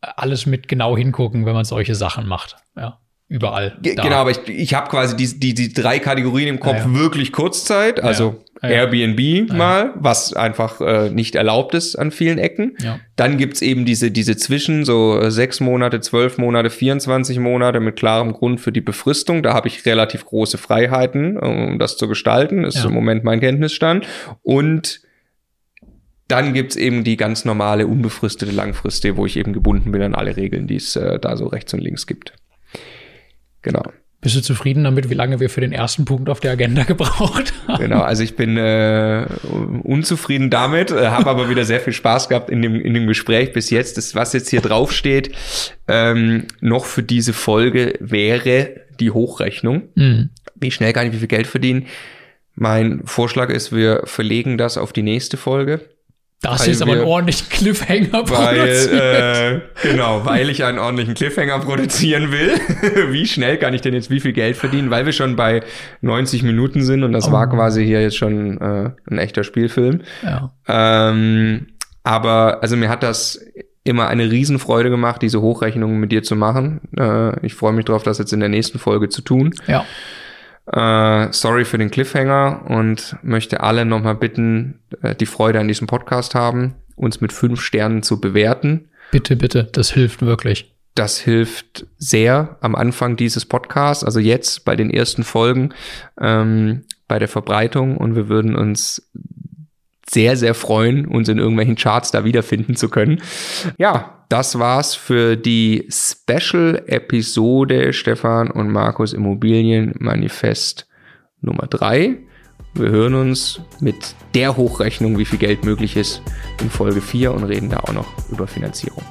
mit genau hingucken, wenn man solche Sachen macht, ja. Überall. Genau, aber ich habe quasi die 3 Kategorien im Kopf, ja. Wirklich Kurzzeit, also ja. Airbnb mal, was einfach nicht erlaubt ist an vielen Ecken. Ja. Dann gibt's eben diese Zwischen, so 6 Monate, 12 Monate, 24 Monate mit klarem Grund für die Befristung. Da habe ich relativ große Freiheiten, um das zu gestalten. Ist im Moment mein Kenntnisstand. Und dann gibt's eben die ganz normale, unbefristete Langfrist, wo ich eben gebunden bin an alle Regeln, die es da so rechts und links gibt. Genau. Bist du zufrieden damit, wie lange wir für den ersten Punkt auf der Agenda gebraucht haben? Genau, also ich bin unzufrieden damit, habe aber wieder sehr viel Spaß gehabt in dem Gespräch bis jetzt. Das, was jetzt hier draufsteht, noch für diese Folge wäre die Hochrechnung. Mhm. Wie schnell kann ich wie viel Geld verdienen? Mein Vorschlag ist, wir verlegen das auf die nächste Folge. Das ist aber ein ordentlichen Cliffhanger produziert. Weil ich einen ordentlichen Cliffhanger produzieren will. Wie schnell kann ich denn jetzt wie viel Geld verdienen? Weil wir schon bei 90 Minuten sind und das war quasi hier jetzt schon ein echter Spielfilm. Ja. Aber also mir hat das immer eine Riesenfreude gemacht, diese Hochrechnungen mit dir zu machen. Ich freue mich drauf, das jetzt in der nächsten Folge zu tun. Ja. Sorry für den Cliffhanger und möchte alle nochmal bitten, die Freude an diesem Podcast haben, uns mit 5 Sternen zu bewerten. Bitte, das hilft wirklich. Das hilft sehr am Anfang dieses Podcasts, also jetzt bei den ersten Folgen. bei der Verbreitung und wir würden uns sehr, sehr freuen, uns in irgendwelchen Charts da wiederfinden zu können. Ja, das war's für die Special-Episode Stefan und Markus Immobilienmanifest Nummer 3. Wir hören uns mit der Hochrechnung, wie viel Geld möglich ist, in Folge 4 und reden da auch noch über Finanzierung.